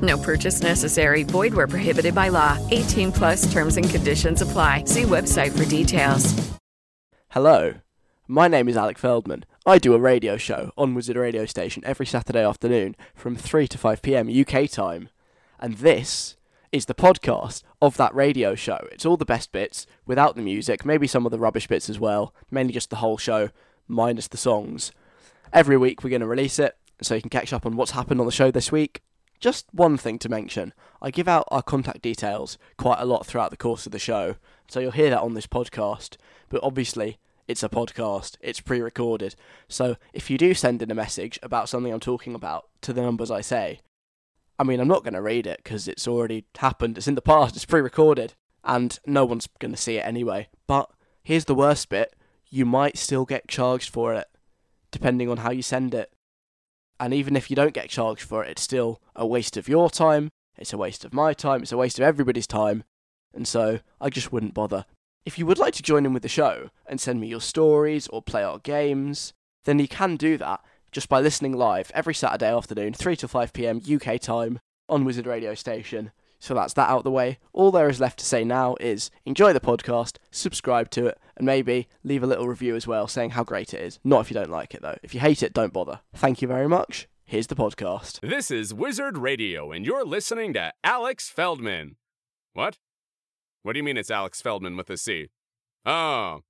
No purchase necessary. Void where prohibited by law. 18 plus terms and conditions apply. See website for details. Hello, my name is Alec Feldman. I do a radio show on Wizard Radio Station every Saturday afternoon from 3 to 5pm UK time. And this is the podcast of that radio show. It's all the best bits, without the music, maybe some of the rubbish bits as well, mainly just the whole show, minus the songs. Every week we're going to release it, so you can catch up on what's happened on the show this week. Just one thing to mention, I give out our contact details quite a lot throughout the course of the show, so you'll hear that on this podcast, but obviously it's a podcast, it's pre-recorded, so if you do send in a message about something I'm talking about to the numbers I say, I mean, I'm not going to read it because it's already happened, it's in the past, it's pre-recorded, and no one's going to see it anyway. But here's the worst bit, you might still get charged for it, depending on how you send it. And even if you don't get charged for it, it's still a waste of your time, it's a waste of my time, it's a waste of everybody's time, and so I just wouldn't bother. If you would like to join in with the show and send me your stories or play our games, then you can do that just by listening live every Saturday afternoon, 3 to 5pm UK time on Wizard Radio Station. So that's that out of the way. All there is left to say now is enjoy the podcast, subscribe to it, and maybe leave a little review as well saying how great it is. Not if you don't like it though. If you hate it, don't bother. Thank you very much. Here's the podcast. This is Wizard Radio and you're listening to Alex Feldman. What? What do you mean it's Alex Feldman with a C? Oh,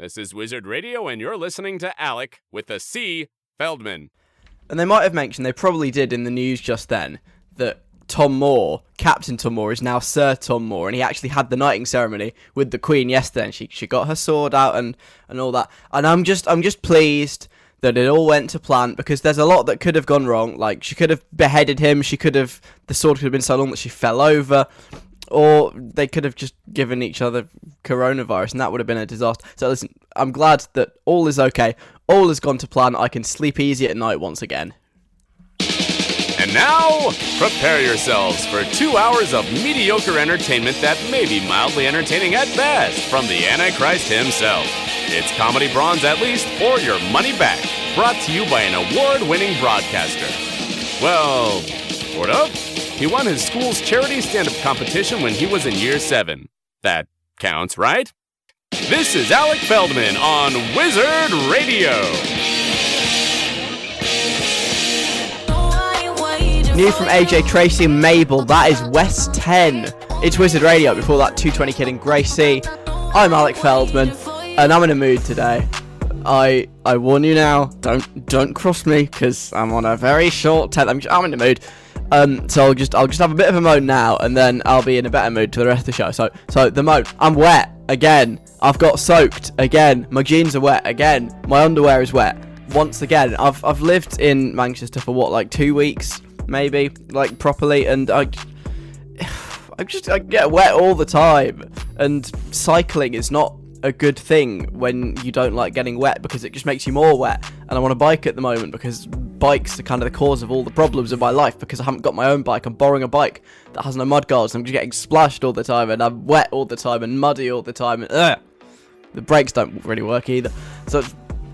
this is Wizard Radio and you're listening to Alec with a C, Feldman. And they might have mentioned, they probably did in the news just then, that Tom Moore, Captain Tom Moore, is now Sir Tom Moore, and he actually had the knighting ceremony with the Queen yesterday, and she got her sword out and all that. And I'm just pleased that it all went to plan, because there's a lot that could have gone wrong. Like, she could have beheaded him, the sword could have been so long that she fell over, or they could have just given each other coronavirus, and that would have been a disaster. So listen, I'm glad that all is okay. All has gone to plan. I can sleep easy at night once again. And now, prepare yourselves for 2 hours of mediocre entertainment that may be mildly entertaining at best from the Antichrist himself. It's comedy bronze at least, or your money back. Brought to you by an award-winning broadcaster. Well, sort of. He won his school's charity stand-up competition when he was in year 7. That counts, right? This is Alec Feldman on Wizard Radio. New from AJ Tracy and Mabel, that is West 10. It's Wizard Radio, before that 220 Kid and Gracie. I'm Alec Feldman, and I'm in a mood today. I warn you now, don't cross me, because I'm on a very short tether. I'm in a mood. So I'll just have a bit of a moan now, and then I'll be in a better mood for the rest of the show. So the moan. I'm wet again. I've got soaked again. My jeans are wet again. My underwear is wet once again. I've lived in Manchester for what, like 2 weeks, maybe, like properly, and I get wet all the time. And cycling is not a good thing when you don't like getting wet, because it just makes you more wet. And I'm on a bike at the moment because bikes are kind of the cause of all the problems of my life, because I haven't got my own bike. I'm borrowing a bike that has no mudguards. I'm just getting splashed all the time, and I'm wet all the time, and muddy all the time, and the brakes don't really work either. So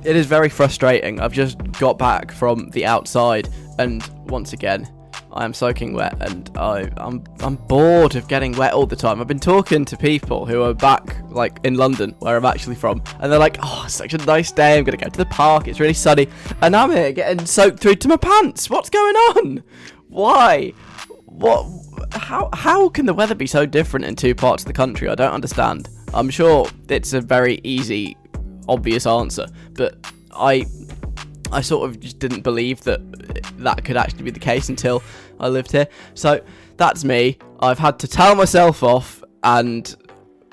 it is very frustrating. I've just got back from the outside, and once again I am soaking wet, and I'm bored of getting wet all the time. I've been talking to people who are back, like, in London, where I'm actually from, and they're like, oh, it's such a nice day, I'm going to go to the park, it's really sunny, and I'm here getting soaked through to my pants. What's going on? Why? What? How can the weather be so different in two parts of the country? I don't understand. I'm sure it's a very easy, obvious answer, but I sort of just didn't believe that could actually be the case until I lived here. So that's me. I've had to tell myself off and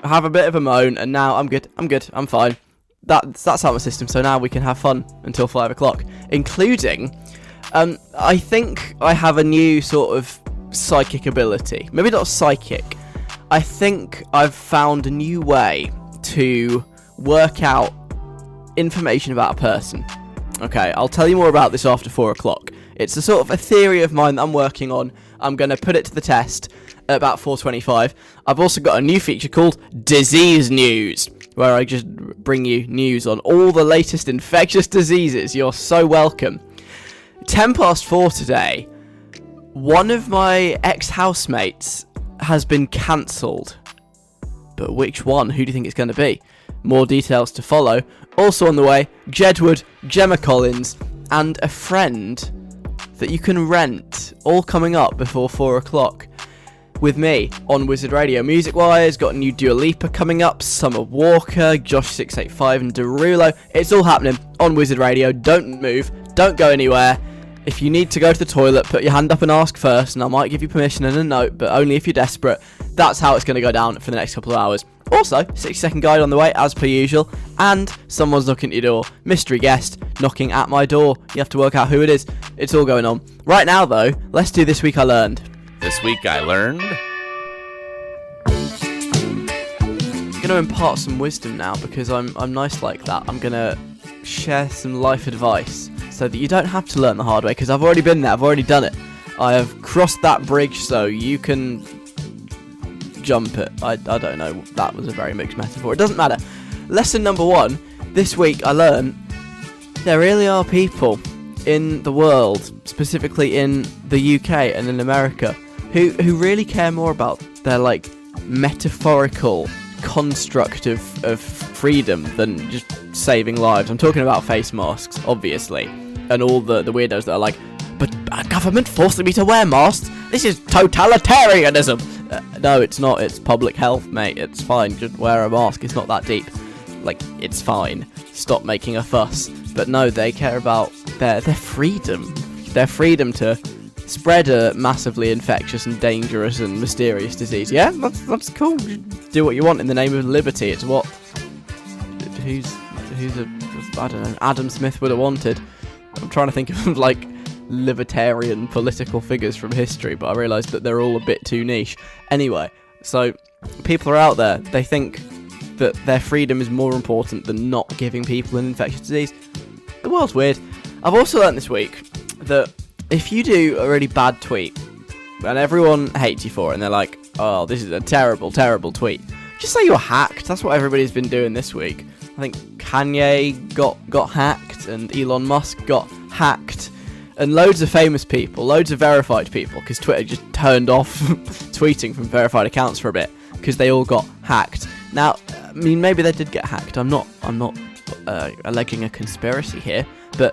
have a bit of a moan, and now I'm good, I'm fine. That's out of my system, so now we can have fun until 5 o'clock, including I think I have a new sort of psychic ability. Maybe not psychic. I think I've found a new way to work out information about a person. Okay, I'll tell you more about this after 4 o'clock. It's a sort of a theory of mine that I'm working on. I'm going to put it to the test at about 4:25. I've also got a new feature called Disease News, where I just bring you news on all the latest infectious diseases. You're so welcome. 4:10 today, one of my ex-housemates has been cancelled. But which one? Who do you think it's going to be? More details to follow. Also on the way, Jedward, Gemma Collins, and a friend that you can rent, all coming up before 4 o'clock with me on Wizard Radio. Music-wise, got a new Dua Lipa coming up, Summer Walker, Josh685 and Derulo. It's all happening on Wizard Radio. Don't move, don't go anywhere. If you need to go to the toilet, put your hand up and ask first, and I might give you permission and a note, but only if you're desperate. That's how it's going to go down for the next couple of hours. Also, 60-second guide on the way, as per usual, and someone's knocking at your door. Mystery guest knocking at my door. You have to work out who it is. It's all going on. Right now, though, let's do This Week I Learned. This Week I Learned. I'm going to impart some wisdom now, because I'm nice like that. I'm going to share some life advice, so that you don't have to learn the hard way, because I've already been there, I've already done it. I have crossed that bridge, so you can jump it. I don't know, that was a very mixed metaphor. It doesn't matter. Lesson number one, this week I learned there really are people in the world, specifically in the UK and in America, who really care more about their, like, metaphorical construct of freedom than just saving lives. I'm talking about face masks, obviously, and all the weirdos that are like, but our government forcing me to wear masks? This is totalitarianism! No, it's not. It's public health, mate. It's fine. Just wear a mask. It's not that deep. Like, it's fine. Stop making a fuss. But no, they care about their freedom. Their freedom to spread a massively infectious and dangerous and mysterious disease. Yeah, that's cool. Do what you want in the name of liberty. It's what... I don't know, Adam Smith would have wanted. I'm trying to think of, like, libertarian political figures from history, but I realised that they're all a bit too niche. Anyway, so people are out there. They think that their freedom is more important than not giving people an infectious disease. The world's weird. I've also learned this week that if you do a really bad tweet and everyone hates you for it and they're like, oh, this is a terrible, terrible tweet, just say you're hacked. That's what everybody's been doing this week. I think Kanye got hacked, and Elon Musk got hacked, and loads of famous people, loads of verified people, because Twitter just turned off tweeting from verified accounts for a bit, because they all got hacked. Now, I mean, maybe they did get hacked. I'm not alleging a conspiracy here, but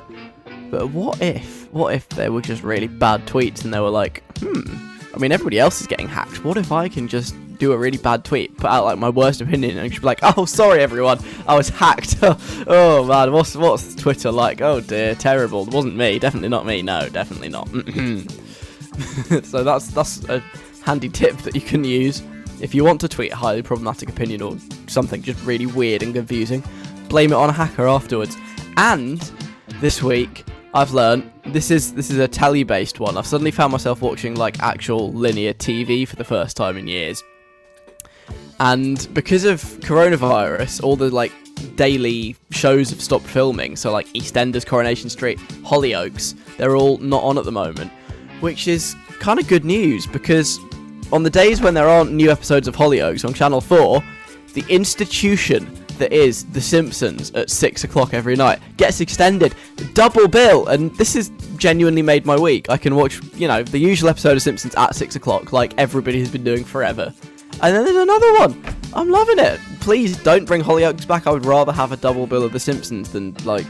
what if they were just really bad tweets and they were like, I mean, everybody else is getting hacked. What if I can just do a really bad tweet, put out like my worst opinion, and just be like, oh, sorry everyone, I was hacked. Oh man, what's Twitter like? Oh dear, terrible. It wasn't me, definitely not me. No, definitely not. So that's a handy tip that you can use if you want to tweet a highly problematic opinion or something just really weird and confusing. Blame it on a hacker afterwards. And this week I've learned, this is a telly-based one. I've suddenly found myself watching like actual linear TV for the first time in years. And because of coronavirus, all the, like, daily shows have stopped filming. So, like, EastEnders, Coronation Street, Hollyoaks, they're all not on at the moment. Which is kind of good news, because on the days when there aren't new episodes of Hollyoaks on Channel 4, the institution that is The Simpsons at 6 o'clock every night gets extended. Double bill! And this has genuinely made my week. I can watch, you know, the usual episode of Simpsons at 6 o'clock, like everybody has been doing forever. And then there's another one. I'm loving it. Please don't bring Hollyoaks back. I would rather have a double bill of The Simpsons than, like,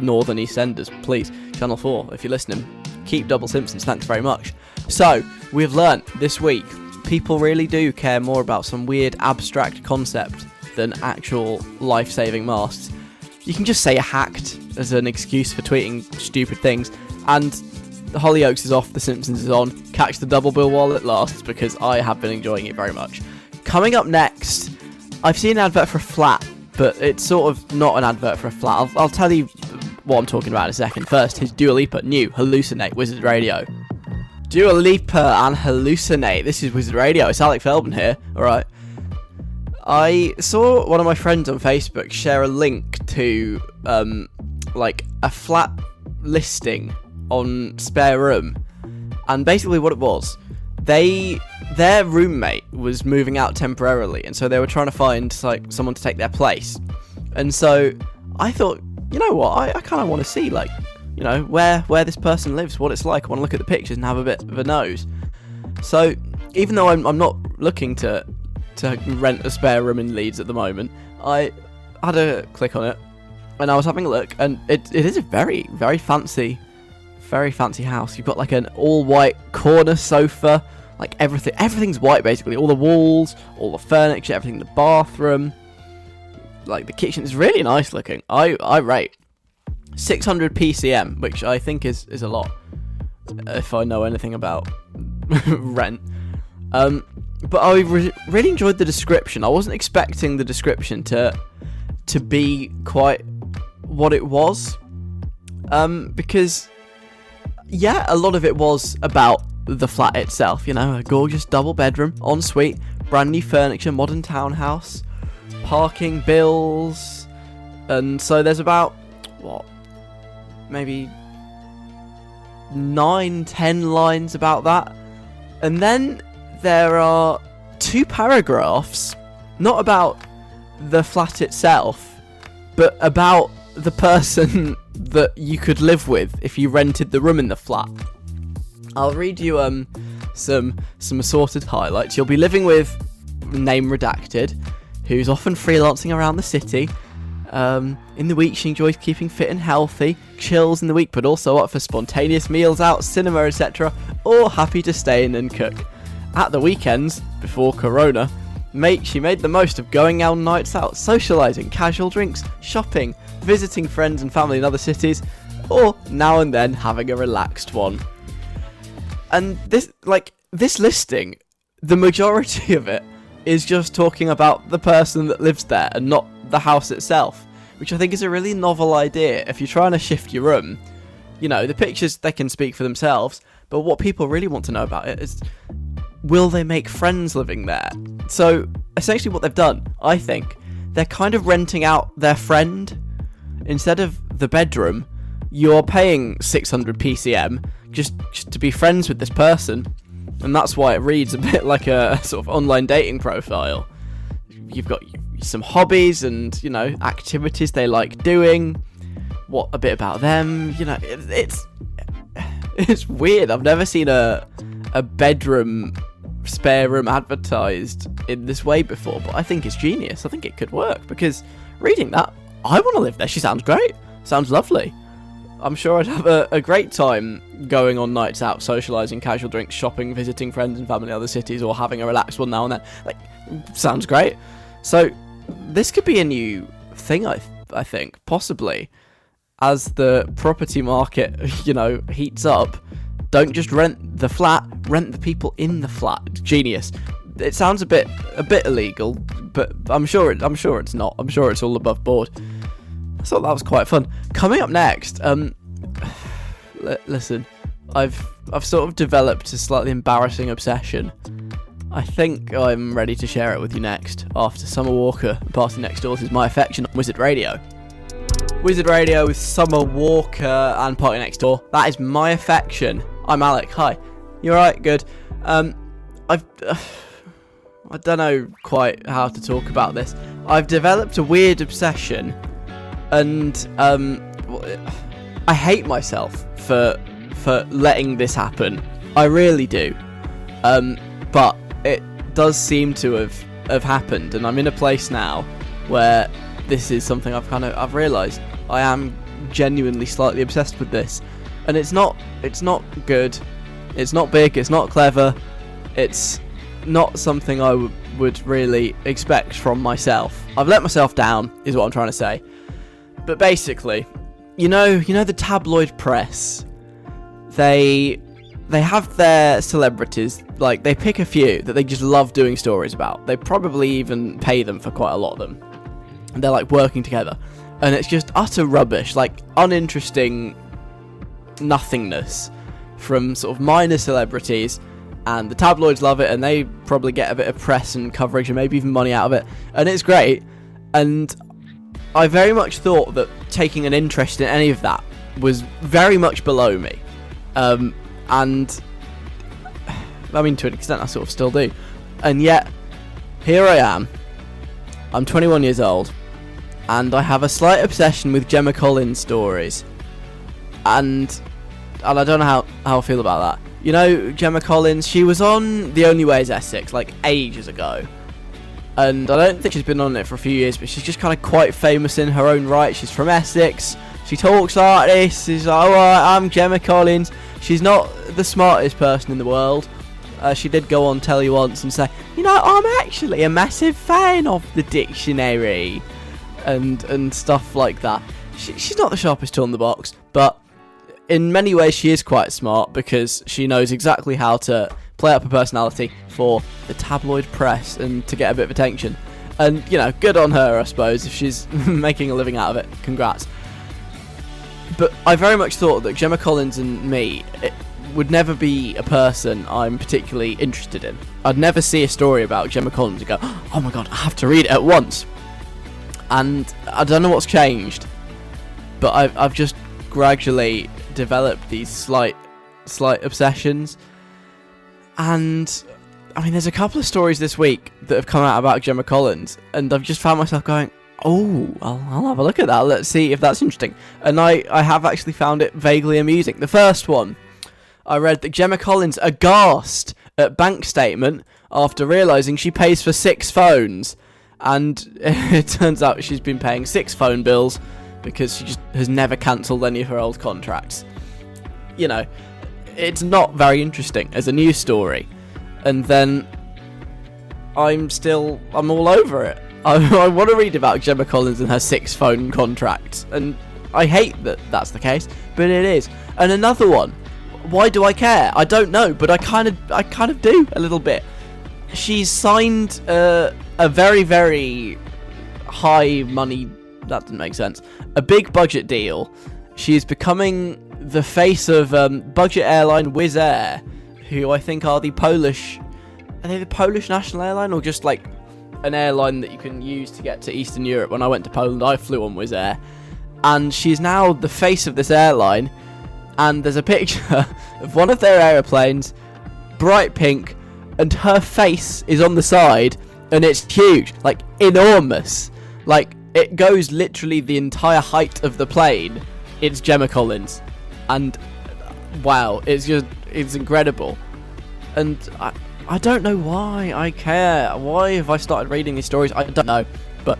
Northern EastEnders. Please, Channel 4, if you're listening, keep double Simpsons. Thanks very much. So, we've learnt this week, people really do care more about some weird abstract concept than actual life-saving masks. You can just say hacked as an excuse for tweeting stupid things, and The Hollyoaks is off, The Simpsons is on. Catch the double bill while it lasts, because I have been enjoying it very much. Coming up next, I've seen an advert for a flat, but it's sort of not an advert for a flat. I'll tell you what I'm talking about in a second. First, here's Dua Lipa, new Hallucinate, Wizard Radio. Dua Lipa and Hallucinate. This is Wizard Radio. It's Alec Feldman here. All right. I saw one of my friends on Facebook share a link to like a flat listing on Spare Room, and basically what it was, their roommate was moving out temporarily, and so they were trying to find like someone to take their place. And so I thought, you know what, I kind of want to see, like, you know, where this person lives, what it's like. I want to look at the pictures and have a bit of a nose. So even though I'm not looking to rent a spare room in Leeds at the moment, I had a click on it and I was having a look, and it is a very fancy house. You've got like an all white corner sofa, like everything's white basically, all the walls, all the furniture, everything in the bathroom, like the kitchen is really nice looking. I rate 600 PCM, which I think is a lot if I know anything about rent. But I really enjoyed the description. I wasn't expecting the description to be quite what it was, because, yeah, a lot of it was about the flat itself, you know, a gorgeous double bedroom, ensuite, brand new furniture, modern townhouse, parking, bills, and so there's about, what, maybe 9-10 lines about that. And then there are 2 paragraphs, not about the flat itself, but about the person that you could live with if you rented the room in the flat. I'll read you some assorted highlights. You'll be living with, name redacted, who's often freelancing around the city. In the week, she enjoys keeping fit and healthy, chills in the week, but also up for spontaneous meals out, cinema, etc., or happy to stay in and cook. At the weekends, before Corona, she made the most of going out on nights out, socialising, casual drinks, shopping, visiting friends and family in other cities, or now and then having a relaxed one. And this listing, the majority of it is just talking about the person that lives there and not the house itself, which I think is a really novel idea. If you're trying to shift your room, you know, the pictures, they can speak for themselves, but what people really want to know about it is, will they make friends living there? So essentially what they've done, I think, they're kind of renting out their friend. Instead of the bedroom, you're paying 600 PCM just to be friends with this person, and that's why it reads a bit like a sort of online dating profile. You've got some hobbies and, you know, activities they like doing, what a bit about them, you know, it's weird. I've never seen a bedroom spare room advertised in this way before, but I think it's genius. I think it could work, because reading that, I want to live there. She sounds great, sounds lovely. I'm sure I'd have a great time going on nights out, socialising, casual drinks, shopping, visiting friends and family in other cities, or having a relaxed one now and then. Like, sounds great. So this could be a new thing, I think, possibly, as the property market, you know, heats up. Don't just rent the flat, rent the people in the flat. Genius. It sounds a bit illegal, but I'm sure it's not. I'm sure it's all above board. I thought that was quite fun. Coming up next, listen, I've sort of developed a slightly embarrassing obsession. I think I'm ready to share it with you next, after Summer Walker and Party Next Door. This is My Affection on Wizard Radio. Wizard Radio with Summer Walker and Party Next Door. That is My Affection. I'm Alec. Hi. You alright? Good. I don't know quite how to talk about this. I've developed a weird obsession, and I hate myself for letting this happen. I really do. But it does seem to have happened, and I'm in a place now where this is something I've realised. I am genuinely slightly obsessed with this, and it's not good, it's not big, it's not clever, it's not something I would really expect from myself. I've let myself down, is what I'm trying to say. But basically, you know the tabloid press, they have their celebrities, like, they pick a few that they just love doing stories about. They probably even pay them for quite a lot of them. And they're, like, working together. And it's just utter rubbish, like, uninteresting nothingness from sort of minor celebrities and the tabloids love it, and they probably get a bit of press and coverage and maybe even money out of it, and it's great. And I very much thought that taking an interest in any of that was very much below me, and I mean, to an extent I sort of still do, and yet here I am, I'm 21 years old, and I have a slight obsession with Gemma Collins stories, and I don't know how I feel about that. You know, Gemma Collins, she was on The Only Way is Essex, like, ages ago. And I don't think she's been on it for a few years, but she's just kind of quite famous in her own right. She's from Essex. She talks like this. She's like, oh, I'm Gemma Collins. She's not the smartest person in the world. She did go on telly once and say, you know, I'm actually a massive fan of the dictionary. And stuff like that. She's not the sharpest tool in the box, but in many ways, she is quite smart because she knows exactly how to play up her personality for the tabloid press and to get a bit of attention. And, you know, good on her, I suppose, if she's making a living out of it. Congrats. But I very much thought that Gemma Collins and me would never be a person I'm particularly interested in. I'd never see a story about Gemma Collins and go, oh my god, I have to read it at once. And I don't know what's changed, but I've just gradually developed these slight obsessions. And I mean, there's a couple of stories this week that have come out about Gemma Collins, and I've just found myself going, oh, I'll have a look at that, let's see if that's interesting. And I have actually found it vaguely amusing. The first one, I read that Gemma Collins aghast at bank statement after realising she pays for 6 phones, and it turns out she's been paying 6 phone bills because she just has never cancelled any of her old contracts. You know, it's not very interesting as a news story. And then I'm all over it. I want to read about Gemma Collins and her 6 phone contracts. And I hate that that's the case, but it is. And another one, why do I care? I don't know, but I kind of do a little bit. She's signed a very, very high money... That didn't make sense. A big budget deal. She is becoming the face of budget airline Wizz Air, who I think are the Polish... Are they the Polish national airline, or just like an airline that you can use to get to Eastern Europe? When I went to Poland, I flew on Wizz Air. And she's now the face of this airline. And there's a picture of one of their aeroplanes, bright pink, and her face is on the side, and it's huge. Like, enormous. Like... It goes literally the entire height of the plane. It's Gemma Collins. And wow, it's incredible. And I don't know why I care. Why have I started reading these stories? I don't know. But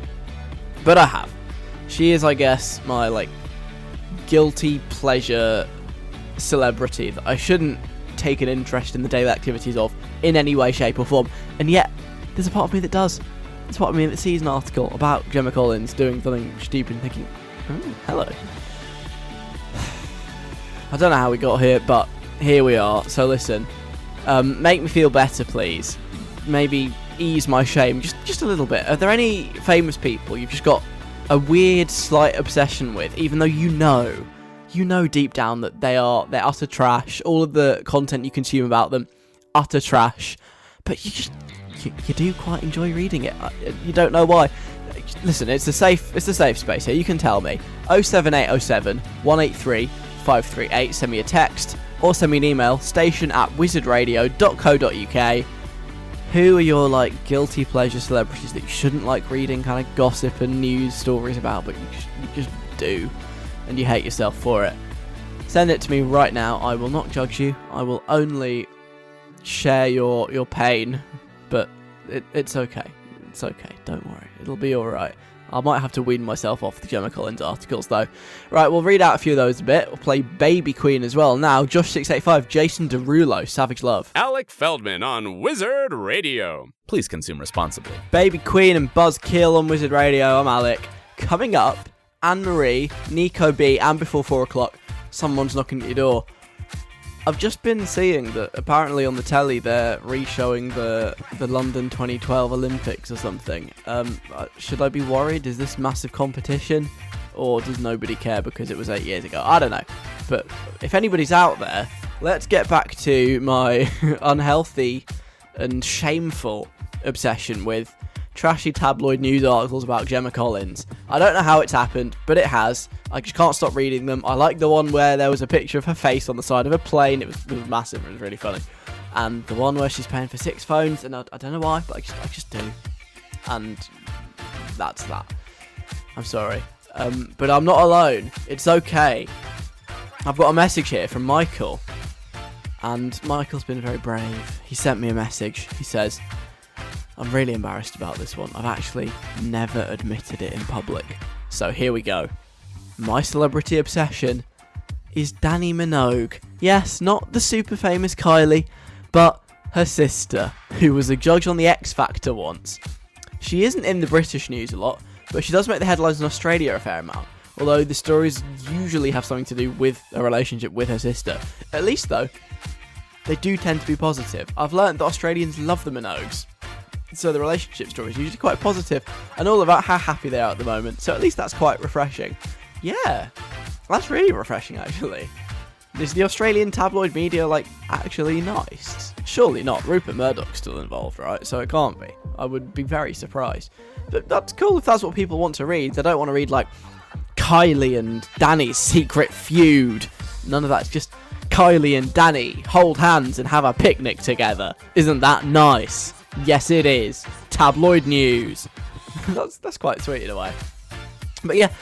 I have. She is, I guess, my like guilty pleasure celebrity that I shouldn't take an interest in the daily activities of in any way, shape or form. And yet, there's a part of me that does. That's what I mean, that sees an article about Gemma Collins doing something stupid and thinking, oh, hello. I don't know how we got here, but here we are. So listen, make me feel better, please. Maybe ease my shame just a little bit. Are there any famous people you've just got a weird, slight obsession with, even though you know deep down that they're utter trash, all of the content you consume about them, utter trash, but you do quite enjoy reading it. You don't know why. Listen, it's a safe space here. You can tell me. 07807 183 538. Send me a text or send me an email. station@wizardradio.co.uk. Who are your like guilty pleasure celebrities that you shouldn't like reading kind of gossip and news stories about, but you just do, and you hate yourself for it? Send it to me right now. I will not judge you. I will only share your pain. But it's okay. It's okay. Don't worry. It'll be all right. I might have to wean myself off the Gemma Collins articles, though. Right, we'll read out a few of those a bit. We'll play Baby Queen as well. Now, Josh685, Jason Derulo, Savage Love. Alec Feldman on Wizard Radio. Please consume responsibly. Baby Queen and Buzzkill on Wizard Radio. I'm Alec. Coming up, Anne-Marie, Nico B, and before 4 o'clock, someone's knocking at your door. I've just been seeing that apparently on the telly they're re-showing the London 2012 Olympics or something. Should I be worried? Is this massive competition? Or does nobody care because it was 8 years ago? I don't know. But if anybody's out there Let's get back to my unhealthy and shameful obsession with trashy tabloid news articles about Gemma Collins. I don't know how it's happened, but it has. I just can't stop reading them. I like the one where there was a picture of her face on the side of a plane. It was massive. It was really funny. And the one where she's paying for 6 phones, and I don't know why, but I just do. And that's that. I'm sorry. But I'm not alone. It's okay. I've got a message here from Michael. And Michael's been very brave. He sent me a message. He says, I'm really embarrassed about this one. I've actually never admitted it in public. So here we go. My celebrity obsession is Dannii Minogue. Yes, not the super famous Kylie, but her sister, who was a judge on The X Factor once. She isn't in the British news a lot, but she does make the headlines in Australia a fair amount. Although the stories usually have something to do with a relationship with her sister. At least, though, they do tend to be positive. I've learned that Australians love the Minogues. So the relationship story is usually quite positive and all about how happy they are at the moment. So at least that's quite refreshing. Yeah, that's really refreshing, actually. Is the Australian tabloid media, actually nice? Surely not. Rupert Murdoch's still involved, right? So it can't be. I would be very surprised. But that's cool if that's what people want to read. They don't want to read, Kylie and Danny's secret feud. None of that's just Kylie and Dannii hold hands and have a picnic together. Isn't that nice? Yes, it is. Tabloid news. That's quite sweet in a way. But yeah,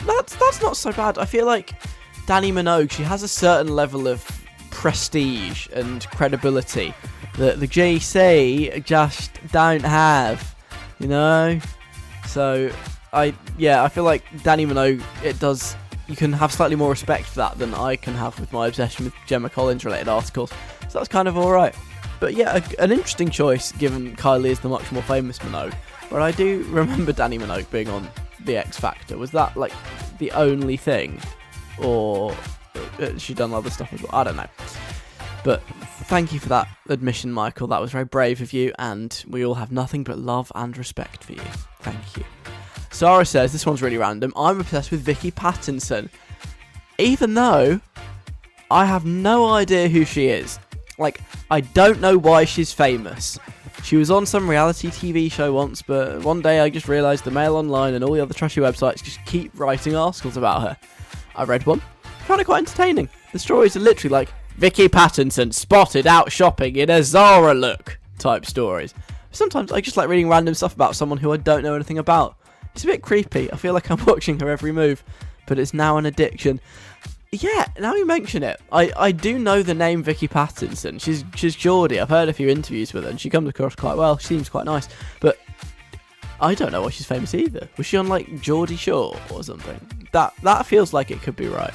that's not so bad. I feel like Dannii Minogue, she has a certain level of prestige and credibility that the GC just don't have, you know? So, I feel like Dannii Minogue, you can have slightly more respect for that than I can have with my obsession with Gemma Collins related articles. So that's kind of alright. But yeah, an interesting choice given Kylie is the much more famous Minogue. But I do remember Dannii Minogue being on The X Factor. Was that the only thing? Or she done other stuff as well? I don't know. But thank you for that admission, Michael. That was very brave of you. And we all have nothing but love and respect for you. Thank you. Zara says, this one's really random. I'm obsessed with Vicky Pattison. Even though I have no idea who she is. I don't know why she's famous. She was on some reality TV show once, but one day I just realised the Mail Online and all the other trashy websites just keep writing articles about her. I read one. Found it quite entertaining. The stories are literally Vicky Pattison spotted out shopping in a Zara look type stories. Sometimes I just like reading random stuff about someone who I don't know anything about. It's a bit creepy. I feel like I'm watching her every move, but it's now an addiction. Yeah, now you mention it, I do know the name Vicky Pattison. She's Geordie. I've heard a few interviews with her, and she comes across quite well. She seems quite nice, but I don't know why she's famous either. Was she on Geordie Shore or something? That feels like it could be right.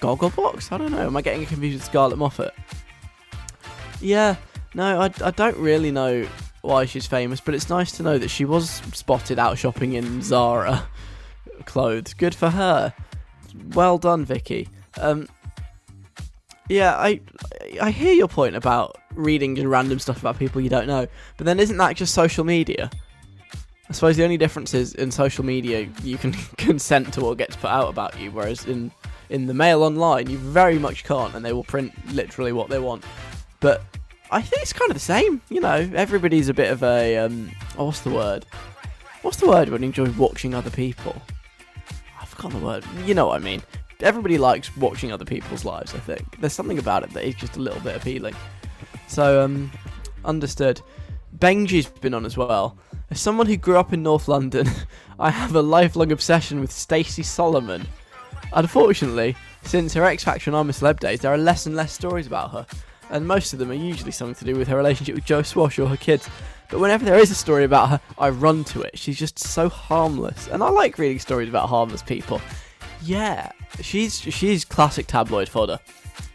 Gogglebox? I don't know. Am I getting confused with Scarlett Moffat? Yeah, no, I don't really know why she's famous, but it's nice to know that she was spotted out shopping in Zara clothes. Good for her. Well done, Vicky. I hear your point about reading random stuff about people you don't know, but then isn't that just social media? I suppose the only difference is in social media you can consent to what gets put out about you, whereas in the Mail Online you very much can't, and they will print literally what they want. But I think it's kind of the same, you know. Everybody's a bit of a what's the word when you enjoy watching other people? Can't the word, you know what I mean. Everybody likes watching other people's lives, I think. There's something about it that is just a little bit appealing. So, understood. Benji's been on as well. As someone who grew up in North London, I have a lifelong obsession with Stacey Solomon. Unfortunately, since her X Factor and I'm a Celeb days, there are less and less stories about her. And most of them are usually something to do with her relationship with Joe Swash or her kids. But whenever there is a story about her, I run to it. She's just so harmless. And I like reading stories about harmless people. Yeah, she's classic tabloid fodder.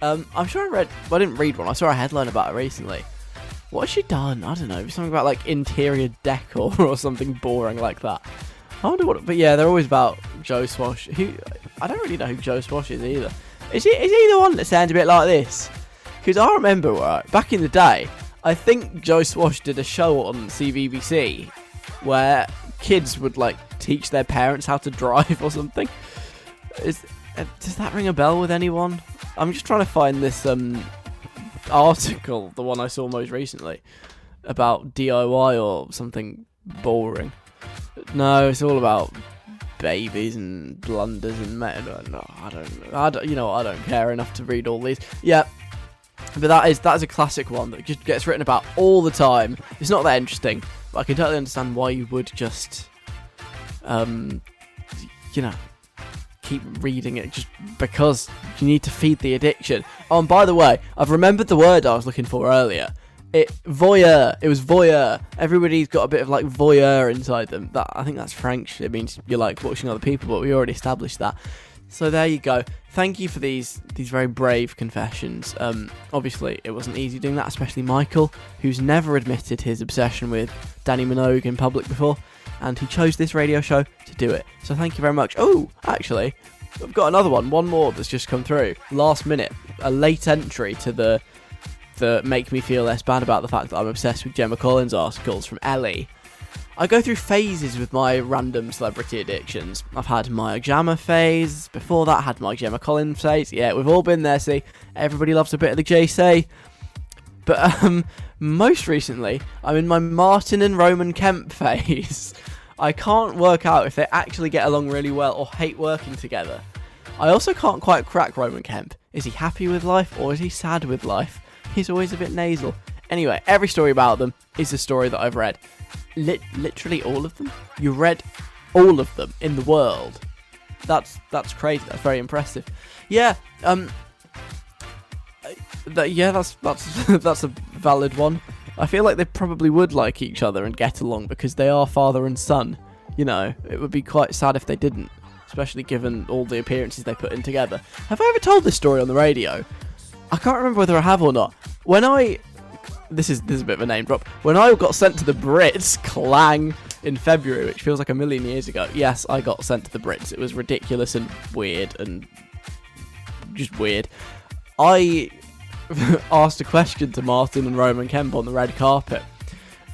I'm sure I didn't read one. I saw a headline about her recently. What has she done? I don't know. Something about interior decor or something boring like that. I wonder what... But yeah, they're always about Joe Swash. I don't really know who Joe Swash is either. Is he the one that sounds a bit like this? Because I remember, right, back in the day, I think Joe Swash did a show on CBBC where kids would, teach their parents how to drive or something. Does that ring a bell with anyone? I'm just trying to find this article, the one I saw most recently, about DIY or something boring. No, it's all about babies and blunders and men. No, I don't. You know, I don't care enough to read all these. Yeah. But that is a classic one that just gets written about all the time. It's not that interesting, but I can totally understand why you would just, keep reading it just because you need to feed the addiction. Oh, and by the way, I've remembered the word I was looking for earlier. Voyeur. It was voyeur. Everybody's got a bit of like voyeur inside them. I think that's French. It means you like watching other people, but we already established that. So there you go. Thank you for these very brave confessions. Obviously, it wasn't easy doing that, especially Michael, who's never admitted his obsession with Dannii Minogue in public before, and he chose this radio show to do it. So thank you very much. Oh, actually, I've got another one more that's just come through. Last minute, a late entry to the Make Me Feel Less Bad About the Fact That I'm Obsessed with Gemma Collins articles from Ellie. I go through phases with my random celebrity addictions. I've had my Gemma phase. Before that, I had my Gemma Collins phase. Yeah, we've all been there, see? Everybody loves a bit of the JC. But most recently, I'm in my Martin and Roman Kemp phase. I can't work out if they actually get along really well or hate working together. I also can't quite crack Roman Kemp. Is he happy with life or is he sad with life? He's always a bit nasal. Anyway, every story about them is a story that I've read. Literally all of them? You read all of them in the world. That's crazy. That's very impressive. Yeah. That's that's a valid one. I feel like they probably would like each other and get along because they are father and son. You know, it would be quite sad if they didn't, especially given all the appearances they put in together. Have I ever told this story on the radio? I can't remember whether I have or not. This is a bit of a name drop. When I got sent to the Brits, clang, in February, which feels like a million years ago. Yes, I got sent to the Brits. It was ridiculous and weird and just weird. I asked a question to Martin and Roman Kemp on the red carpet.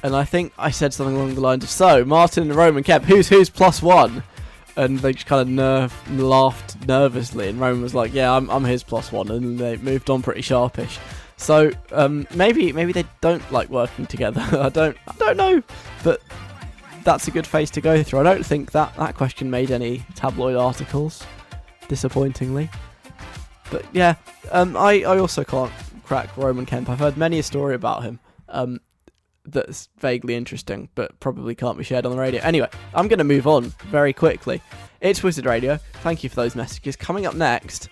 And I think I said something along the lines of, so, Martin and Roman Kemp, who's +1? And they just kind of laughed nervously. And Roman was like, yeah, I'm his +1. And they moved on pretty sharpish. So maybe they don't like working together. I don't know, but that's a good phase to go through. I don't think that question made any tabloid articles, disappointingly. But yeah, I also can't crack Roman Kemp. I've heard many a story about him that's vaguely interesting, but probably can't be shared on the radio. Anyway, I'm going to move on very quickly. It's Wizard Radio. Thank you for those messages. Coming up next,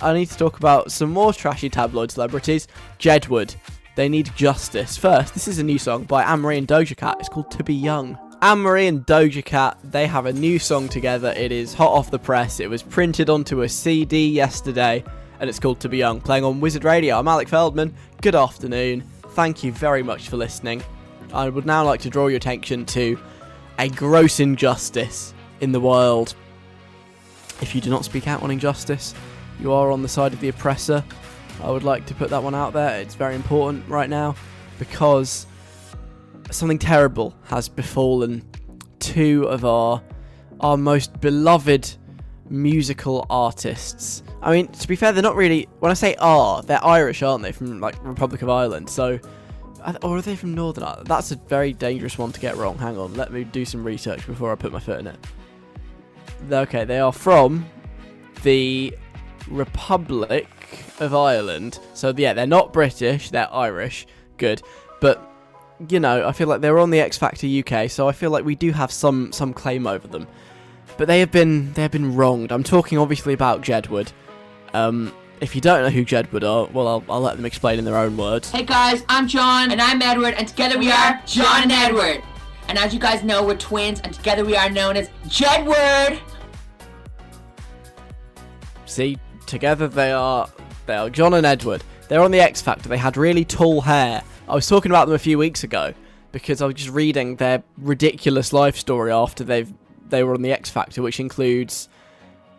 I need to talk about some more trashy tabloid celebrities. Jedward. They need justice. First, this is a new song by Anne-Marie and Doja Cat. It's called To Be Young. Anne-Marie and Doja Cat, they have a new song together. It is hot off the press. It was printed onto a CD yesterday, and it's called To Be Young, playing on Wizard Radio. I'm Alec Feldman. Good afternoon. Thank you very much for listening. I would now like to draw your attention to a gross injustice in the world. If you do not speak out on injustice, you are on the side of the oppressor. I would like to put that one out there. It's very important right now because something terrible has befallen two of our most beloved musical artists. I mean, to be fair, they're not really... When I say are, they're Irish, aren't they? From, like, Republic of Ireland. So... Or are they from Northern Ireland? That's a very dangerous one to get wrong. Hang on, let me do some research before I put my foot in it. Okay, they are from the Republic of Ireland. So yeah, they're not British, they're Irish. Good. But you know, I feel like they're on the X Factor UK, so I feel like we do have some claim over them. But they have been wronged. I'm talking obviously about Jedward. If you don't know who Jedward are, well, I'll let them explain in their own words. Hey guys, I'm John and I'm Edward, and together we are John and Edward. And as you guys know, we're twins, and together we are known as Jedward. See, together they are John and Edward. They're on the X Factor. They had really tall hair. I was talking about them a few weeks ago because I was just reading their ridiculous life story after they were on the X Factor, which includes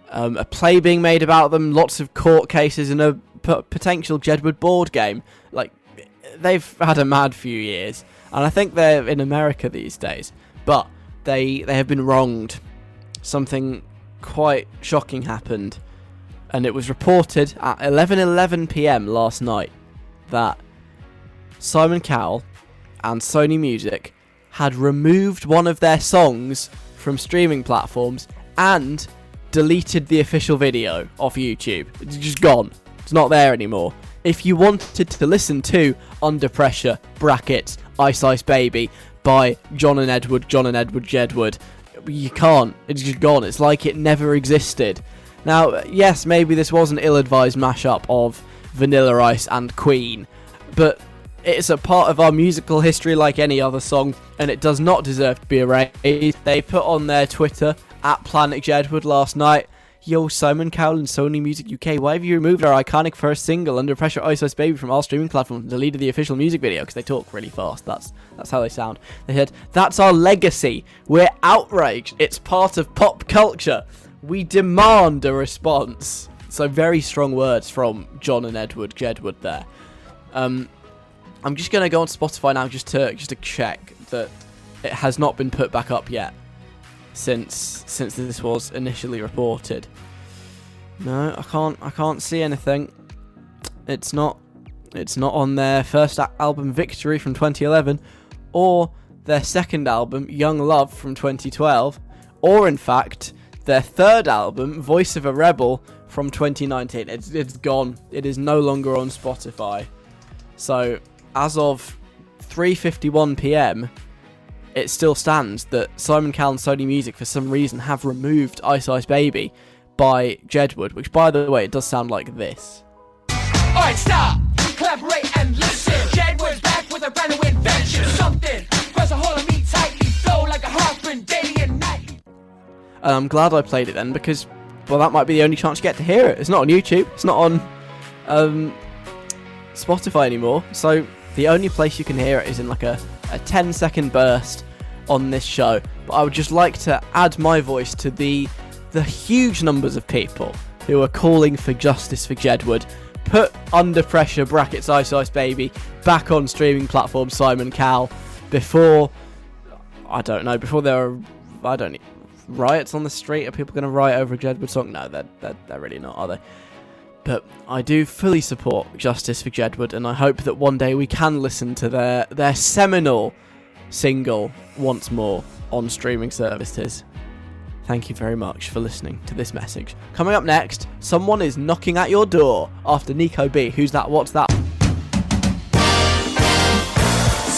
a play being made about them, lots of court cases, and a potential Jedward board game. Like, they've had a mad few years, and I think they're in America these days. But they have been wronged. Something quite shocking happened. and it was reported at 11:11 p.m. last night that Simon Cowell and Sony Music had removed one of their songs from streaming platforms and deleted the official video off YouTube. It's just gone. It's not there anymore. If you wanted to listen to Under Pressure, brackets, Ice Ice Baby by John and Edward Jedward, you can't. It's just gone. It's like it never existed. Now, yes, maybe this was an ill-advised mashup of Vanilla Ice and Queen, but it's a part of our musical history like any other song, and it does not deserve to be erased. They put on their Twitter, at Planet Jedward last night, "Yo, Simon Cowell and Sony Music UK, why have you removed our iconic first single, Under Pressure, Ice Ice Baby, from our streaming platform and deleted the official music video?" Because they talk really fast. That's how they sound. They said, "That's our legacy. We're outraged. It's part of pop culture. We demand a response." So very strong words from John and Edward Jedward there. I'm just going to go on Spotify now just to check that it has not been put back up yet since this was initially reported. No, I can't see anything. It's not on their first album Victory from 2011 or their second album Young Love from 2012 or in fact their third album Voice of a Rebel from 2019. It's gone. It is no longer on Spotify. So as of 3:51 p.m, it still stands that Simon Cowell and Sony Music, for some reason, have removed Ice Ice Baby by Jedward, which, by the way, it does sound like this. Alright, stop, collaborate and listen. Jedward's back with a brand new invention. Something, press a hold of me tightly, flow like a harpoon daily and nightly. And I'm glad I played it then, because, well, that might be the only chance you get to hear it. It's not on YouTube, it's not on Spotify anymore, so the only place you can hear it is in like a 10-second burst on this show. But I would just like to add my voice to the huge numbers of people who are calling for justice for Jedward. Put Under Pressure, brackets, Ice Ice Baby back on streaming platform Simon Cowell before there are riots on the street. Are people going to riot over a Jedward song? No, they're really not, are they? But I do fully support justice for Jedward, and I hope that one day we can listen to their seminal single once more on streaming services. Thank you very much for listening to this message. Coming up next, someone is knocking at your door after Nico B. Who's that? What's that?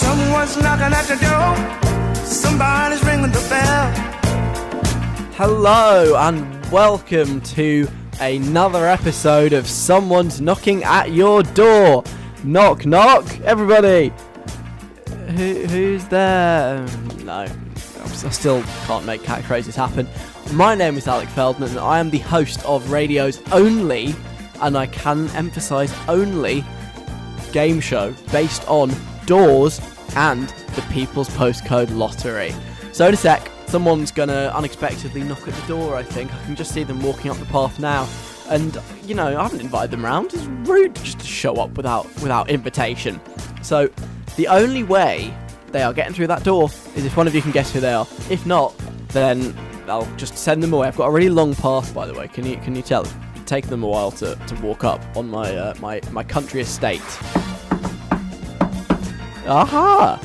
Someone's knocking at the door. Somebody's ringing the bell. Hello and welcome to another episode of Someone's Knocking at Your Door. Knock, knock, everybody. Who's there? No, I still can't make cat crazes happen. My name is Alec Feldman, and I am the host of radio's only, and I can emphasise only, game show based on doors and the People's Postcode Lottery. So in a sec, someone's going to unexpectedly knock at the door, I think. I can just see them walking up the path now. And, you know, I haven't invited them round. It's rude just to show up without invitation. So the only way they are getting through that door is if one of you can guess who they are. If not, then I'll just send them away. I've got a really long path, by the way. Can you tell? It'd take them a while to walk up on my my country estate. Aha!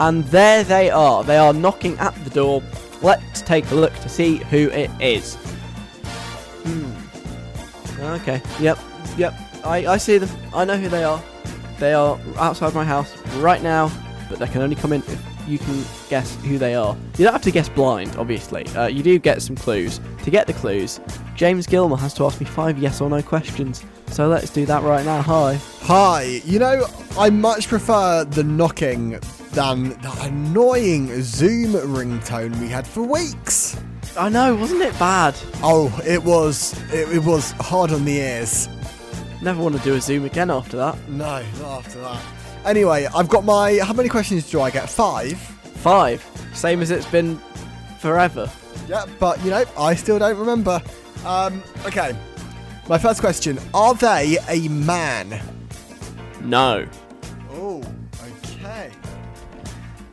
And there they are. They are knocking at the door. Let's take a look to see who it is. Okay. Yep. I see them. I know who they are. They are outside my house right now, but they can only come in if you can guess who they are. You don't have to guess blind, obviously. You do get some clues. To get the clues, James Gilmore has to ask me 5 yes or no questions. So let's do that right now. Hi. You know, I much prefer the knocking than that annoying Zoom ringtone we had for weeks. I know, wasn't it bad? Oh, it was hard on the ears. Never want to do a Zoom again after that. No, not after that. Anyway, I've got my... How many questions do I get? 5? 5? Same as it's been forever. Yeah, but, you know, I still don't remember. Okay. My first question. Are they a man? No. Oh, okay.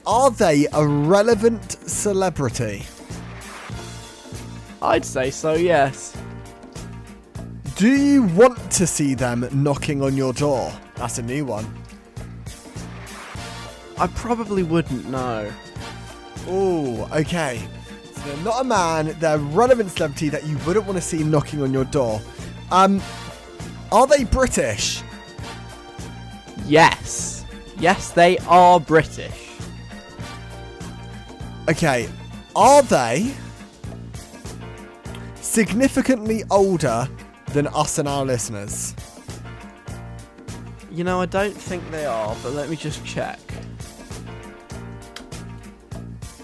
Are they a relevant celebrity? I'd say so, yes. Do you want to see them knocking on your door? That's a new one. I probably wouldn't know. Oh, okay. So they're not a man, they're a relevant celebrity that you wouldn't want to see knocking on your door. Are they British? Yes. Yes, they are British. Okay. Are they significantly older than us and our listeners? You know, I don't think they are, but let me just check.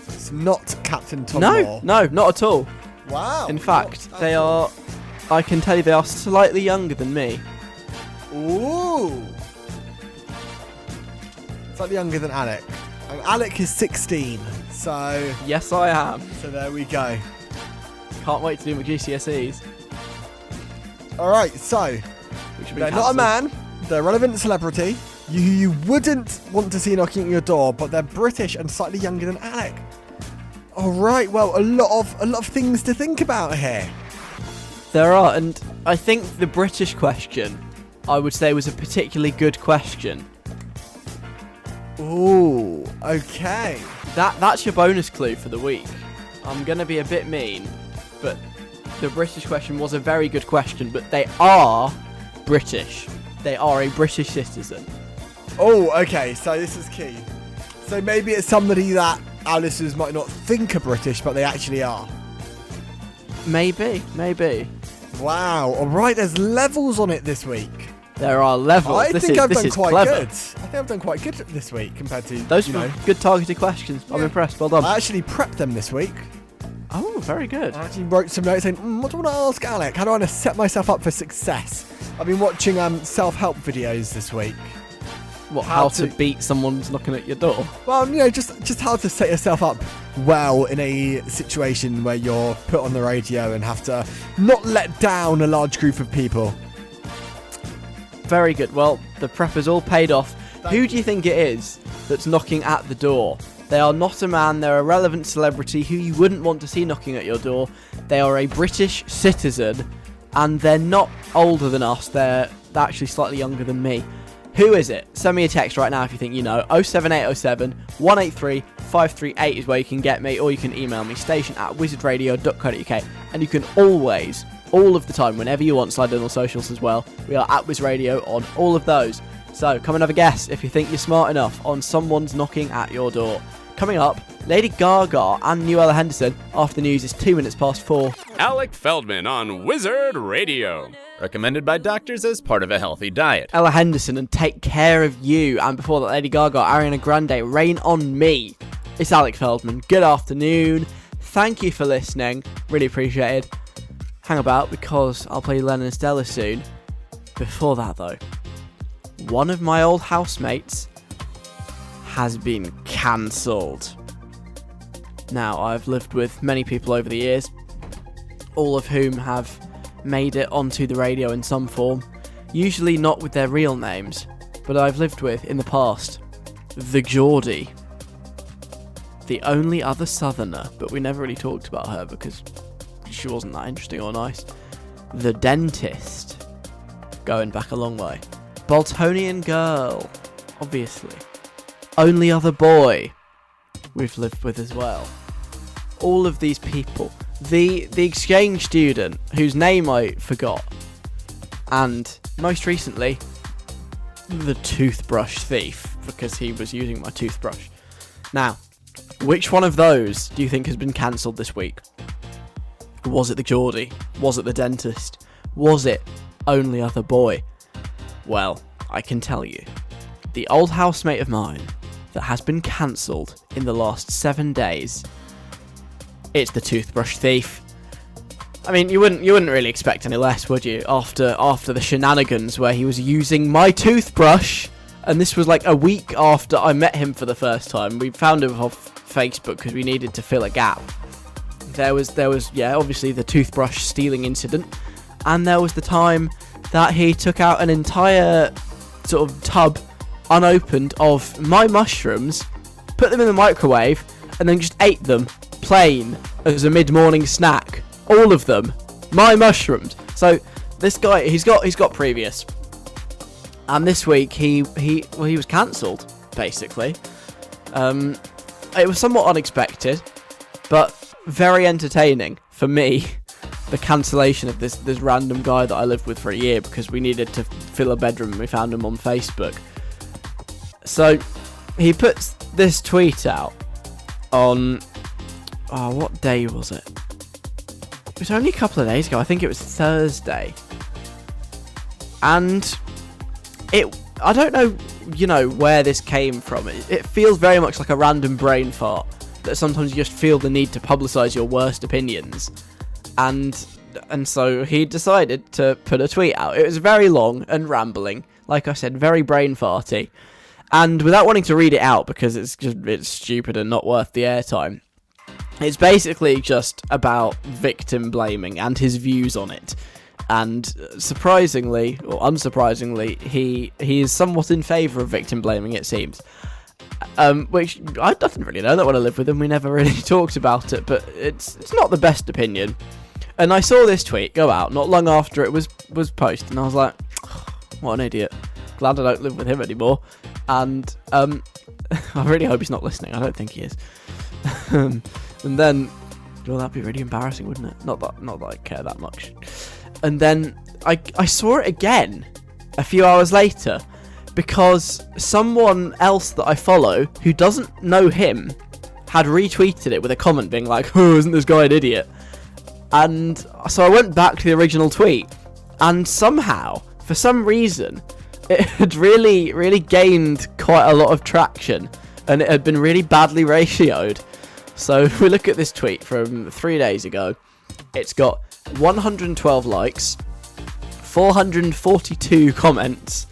It's not Captain Tom Moore. No, not at all. Wow. In fact, they are... I can tell you they are slightly younger than me. Ooh. Slightly younger than Alec. And Alec is 16, so... Yes, I am. So there we go. Can't wait to do my GCSEs. All right, so... They're not a man. They're a relevant celebrity. You wouldn't want to see knocking at your door, but they're British and slightly younger than Alec. All right, well, a lot of things to think about here. There are, and I think the British question, I would say, was a particularly good question. Ooh, okay. That's your bonus clue for the week. I'm going to be a bit mean, but the British question was a very good question, but they are British. They are a British citizen. Oh, okay, so this is key. So maybe it's somebody that our listeners might not think are British, but they actually are. Maybe. Wow. All right, there's levels on it this week. There are levels. I think I've done quite good. I think I've done quite good this week compared to... Those were good targeted questions. Yeah. I'm impressed. Well done. I actually prepped them this week. Oh, very good. I actually wrote some notes saying, what do I want to ask Alec? How do I want to set myself up for success? I've been watching self-help videos this week. What, how to beat someone's knocking at your door? Well, you know, just how to set yourself up well in a situation where you're put on the radio and have to not let down a large group of people. Very good. Well, the prep has all paid off. Who do you think it is that's knocking at the door? They are not a man. They're a relevant celebrity who you wouldn't want to see knocking at your door. They are a British citizen, and they're not older than us. They're actually slightly younger than me. Who is it? Send me a text right now if you think you know. 07807 183 538 is where you can get me, or you can email me, station@wizardradio.co.uk. And you can always, all of the time, whenever you want, slide in on socials as well. We are at Wizz Radio on all of those. So come and have a guess if you think you're smart enough on someone's knocking at your door. Coming up, Lady Gaga and new Ella Henderson. After the news is 4:02. Alec Feldman on Wizard Radio. Recommended by doctors as part of a healthy diet. Ella Henderson and Take Care of You. And before that, Lady Gaga, Ariana Grande, Rain on Me. It's Alec Feldman. Good afternoon. Thank you for listening. Really appreciated. Hang about because I'll play Lennon and Stella soon. Before that, though, one of my old housemates has been cancelled. Now, I've lived with many people over the years, all of whom have made it onto the radio in some form, usually not with their real names, but I've lived with, in the past, the Geordie, the only other southerner, but we never really talked about her because she wasn't that interesting or nice, the dentist, going back a long way, Boltonian girl, obviously, only other boy we've lived with as well. All of these people. The exchange student, whose name I forgot. And most recently, the toothbrush thief, because he was using my toothbrush. Now, which one of those do you think has been cancelled this week? Was it the Geordie? Was it the dentist? Was it only other boy? Well, I can tell you. The old housemate of mine that has been cancelled in the last 7 days. It's the toothbrush thief. I mean, you wouldn't really expect any less, would you? After the shenanigans where he was using my toothbrush, and this was like a week after I met him for the first time. We found him off Facebook because we needed to fill a gap. There was obviously the toothbrush stealing incident, and there was the time that he took out an entire sort of tub unopened of my mushrooms, put them in the microwave, and then just ate them plain as a mid-morning snack. All of them. My mushrooms. So This guy, he's got previous, and this week he was cancelled basically. It was somewhat unexpected, but very entertaining for me. The cancellation of this random guy that I lived with for a year because we needed to fill a bedroom and we found him on Facebook. So he puts this tweet out on, what day was it? It was only a couple of days ago. I think it was Thursday. And I don't know, where this came from. It feels very much like a random brain fart that sometimes you just feel the need to publicise your worst opinions. And so he decided to put a tweet out. It was very long and rambling, like I said, very brain farty. And without wanting to read it out because it's stupid and not worth the airtime, it's basically just about victim blaming and his views on it. And surprisingly, or unsurprisingly, he is somewhat in favour of victim blaming, it seems. Which I didn't really know that when I lived with him. We never really talked about it, but it's not the best opinion. And I saw this tweet go out not long after it was posted, and I was like, what an idiot. Glad I don't live with him anymore. And I really hope he's not listening. I don't think he is. And then, that'd be really embarrassing, wouldn't it? Not that I care that much. And then I saw it again a few hours later, because someone else that I follow who doesn't know him had retweeted it with a comment being like, oh, isn't this guy an idiot? And so I went back to the original tweet, and somehow, for some reason, it had really, really gained quite a lot of traction, and it had been really badly ratioed. So if we look at this tweet from 3 days ago, it's got 112 likes, 442 comments,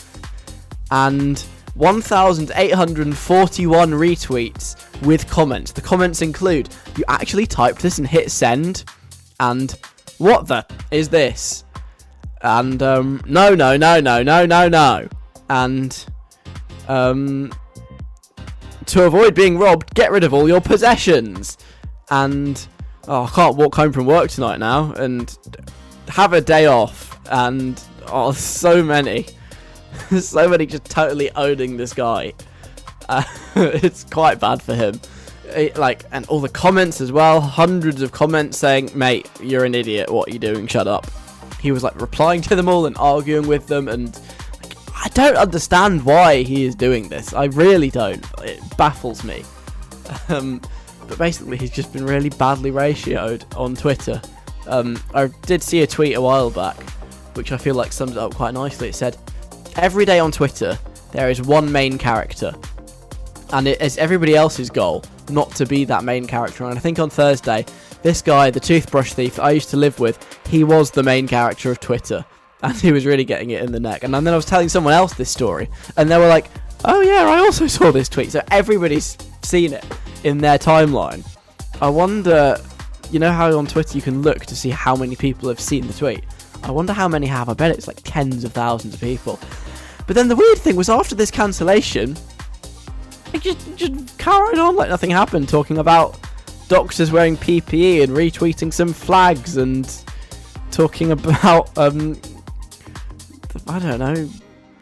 and 1,841 retweets with comments. The comments include, you actually typed this and hit send, and what the is this? And no. And to avoid being robbed, get rid of all your possessions. And I can't walk home from work tonight now, and have a day off. And so many. So many just totally owning this guy. It's quite bad for him. And all the comments as well. Hundreds of comments saying, mate, you're an idiot. What are you doing? Shut up. He was replying to them all and arguing with them. And I don't understand why he is doing this. I really don't. It baffles me. But basically, he's just been really badly ratioed on Twitter. I did see a tweet a while back, which I feel like sums it up quite nicely. It said, every day on Twitter, there is one main character, and it is everybody else's goal not to be that main character. And I think on Thursday, this guy, the toothbrush thief I used to live with, he was the main character of Twitter, and he was really getting it in the neck. And then I was telling someone else this story, and they were like, oh yeah, I also saw this tweet. So everybody's seen it in their timeline. I wonder, how on Twitter you can look to see how many people have seen the tweet. I wonder how many have. I bet it's like tens of thousands of people. But then the weird thing was, after this cancellation, I just carried on like nothing happened, talking about doctors wearing PPE and retweeting some flags, and talking about,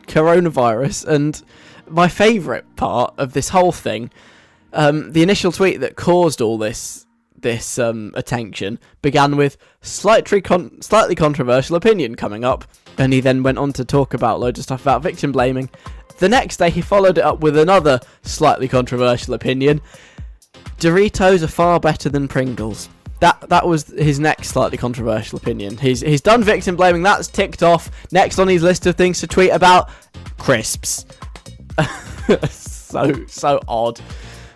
coronavirus. And my favourite part of this whole thing, the initial tweet that caused all this attention began with slightly controversial opinion coming up, and he then went on to talk about loads of stuff about victim blaming. The next day he followed it up with another slightly controversial opinion. Doritos are far better than Pringles. That was his next slightly controversial opinion. He's done victim blaming, that's ticked off. Next on his list of things to tweet about, crisps. so odd.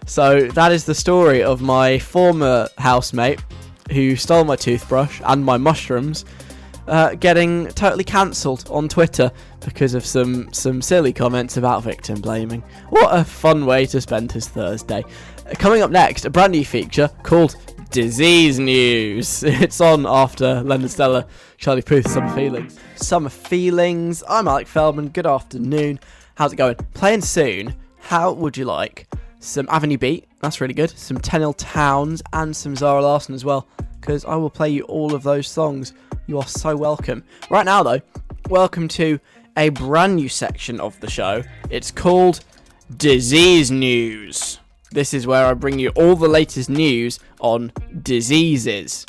So that is the story of my former housemate who stole my toothbrush and my mushrooms, getting totally cancelled on Twitter because of some silly comments about victim blaming. What a fun way to spend his Thursday. Coming up next, a brand new feature called Disease News. It's on after Leonard Stella, Charlie Puth, Summer Feelings. Summer Feelings. I'm Alec Feldman. Good afternoon. How's it going? Playing soon. How would you like some Avenue Beat, that's really good, some Tenille Townes, and some Zara Larsson as well, because I will play you all of those songs You are so welcome. Right now, though, welcome to a brand new section of the show. It's called Disease News. This is where I bring you all the latest news on diseases.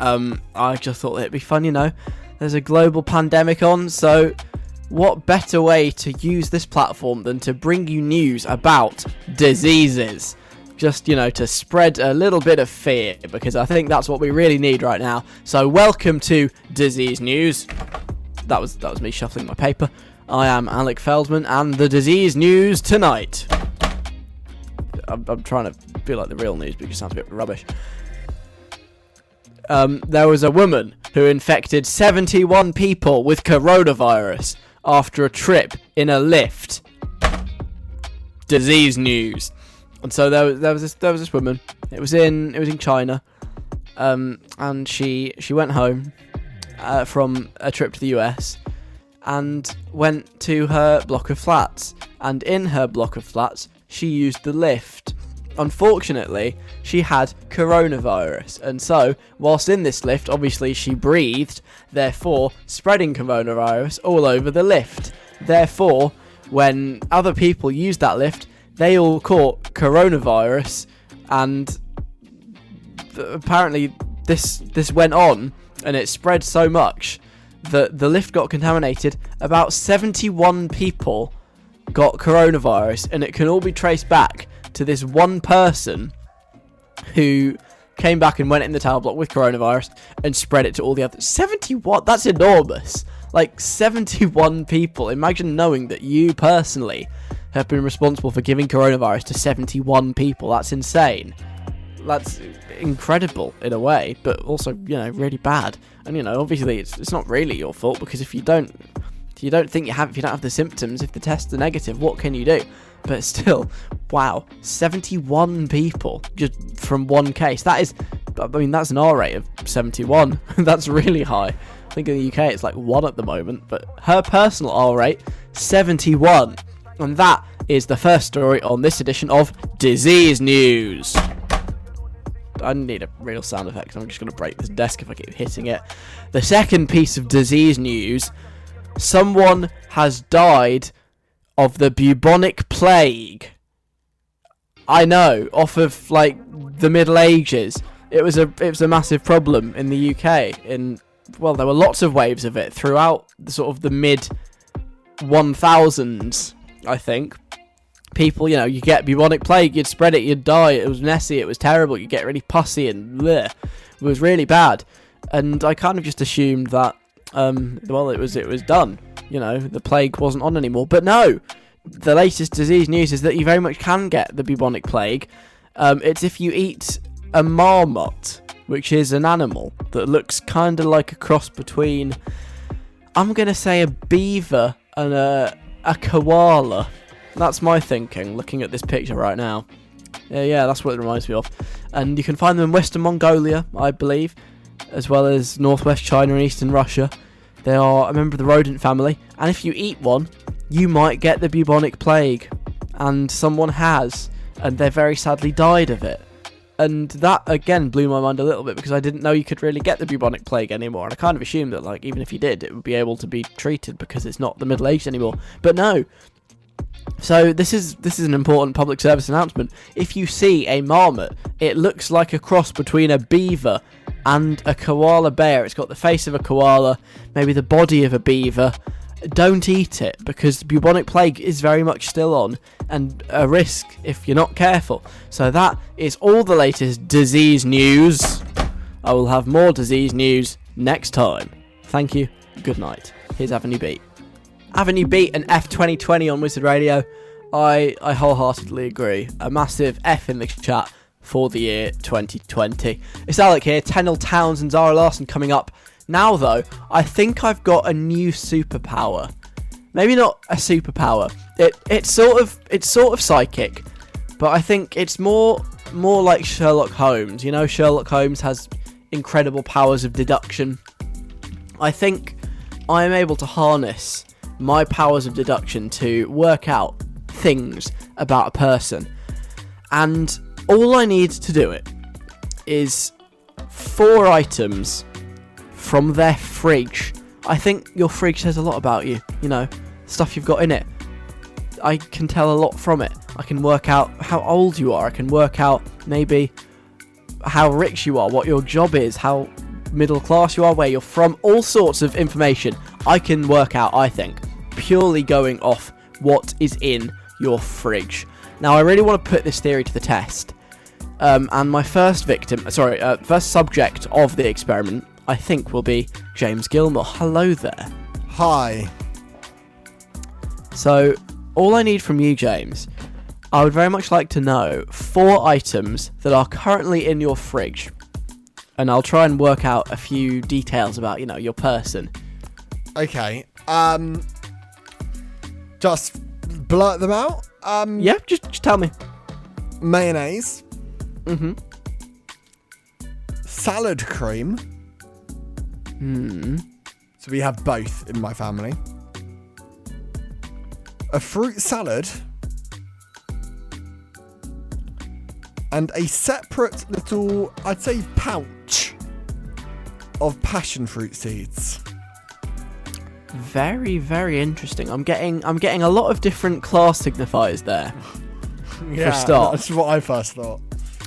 I just thought it'd be fun, you know. There's a global pandemic on, so what better way to use this platform than to bring you news about diseases? Just, you know, to spread a little bit of fear, because I think that's what we really need right now. So welcome to Disease News. That was me shuffling my paper. I am Alec Feldman, and the Disease News tonight. I'm trying to be like the real news, but it sounds a bit rubbish. There was a woman who infected 71 people with coronavirus after a trip in a lift. Disease news. And so there was this woman. It was in China, and she went home from a trip to the US, and went to her block of flats. And in her block of flats, she used the lift. Unfortunately, she had coronavirus, and so, whilst in this lift, obviously she breathed, therefore spreading coronavirus all over the lift. Therefore, when other people used that lift, they all caught coronavirus, and apparently this went on, and it spread so much that the lift got contaminated. About 71 people got coronavirus, and it can all be traced back to this one person who came back and went in the tower block with coronavirus and spread it to all the others. 71? That's enormous. Like, 71 people. Imagine knowing that you personally have been responsible for giving coronavirus to 71 people. That's insane. That's incredible in a way, but also, you know, really bad. And, you know, obviously it's not really your fault, because if you don't have the symptoms, if the tests are negative, what can you do? But still, wow, 71 people just from one case. That is, I mean, that's an R rate of 71. That's really high. I think in the UK it's like 1 at the moment, but her personal R rate, 71. And that is the first story on this edition of Disease News. I need a real sound effect, because I'm just going to break this desk if I keep hitting it. The second piece of disease news, someone has died of the bubonic plague. I know, off of like the Middle Ages. It was a massive problem in the UK. There were lots of waves of it throughout sort of the mid 1000s, I think. People, you know, you get bubonic plague, you'd spread it, you'd die. It was messy, it was terrible. You get really pussy and bleh. It was really bad. And I kind of just assumed that it was done. You know, the plague wasn't on anymore. But no, the latest disease news is that you very much can get the bubonic plague. It's if you eat a marmot, which is an animal that looks kind of like a cross between, I'm going to say, a beaver and a koala. That's my thinking, looking at this picture right now. Yeah, that's what it reminds me of. And you can find them in Western Mongolia, I believe, as well as northwest China and eastern Russia. They are a member of the rodent family, and if you eat one, you might get the bubonic plague. And someone has, and they very sadly died of it. And that, again, blew my mind a little bit, because I didn't know you could really get the bubonic plague anymore. And I kind of assumed that, like, even if you did, it would be able to be treated, because it's not the Middle Ages anymore. But no. So this is an important public service announcement. If you see a marmot, it looks like a cross between a beaver and a koala bear. It's got the face of a koala, maybe the body of a beaver. Don't eat it, because bubonic plague is very much still on, and a risk if you're not careful. So that is all the latest disease news. I will have more disease news next time. Thank you. Good night. Here's Avenue Beat. Avenue Beat and F2020 on Wizard Radio. I wholeheartedly agree. A massive F in the chat for the year 2020. It's Alec here, Tenille Townes and Zara Larsson coming up. Now though, I think I've got a new superpower. Maybe not a superpower. It's sort of psychic, but I think it's more like Sherlock Holmes. You know, Sherlock Holmes has incredible powers of deduction. I think I am able to harness my powers of deduction to work out things about a person. And all I need to do it is 4 items from their fridge. I think your fridge says a lot about you, you know, stuff you've got in it. I can tell a lot from it. I can work out how old you are. I can work out maybe how rich you are, what your job is, how middle class you are, where you're from, all sorts of information I can work out, I think, purely going off what is in your fridge. Now, I really want to put this theory to the test. And my first subject of the experiment, I think, will be James Gilmore. Hello there. Hi. So, all I need from you, James, I would very much like to know 4 items that are currently in your fridge. And I'll try and work out a few details about, you know, your person. Okay. Just blurt them out? Yeah, just tell me. Mayonnaise. Mm-hmm. Salad cream. Hmm. So we have both in my family. A fruit salad. And a separate little, I'd say, pouch of passion fruit seeds. Very, very interesting. I'm getting a lot of different class signifiers there. Yeah, for a start. That's what I first thought.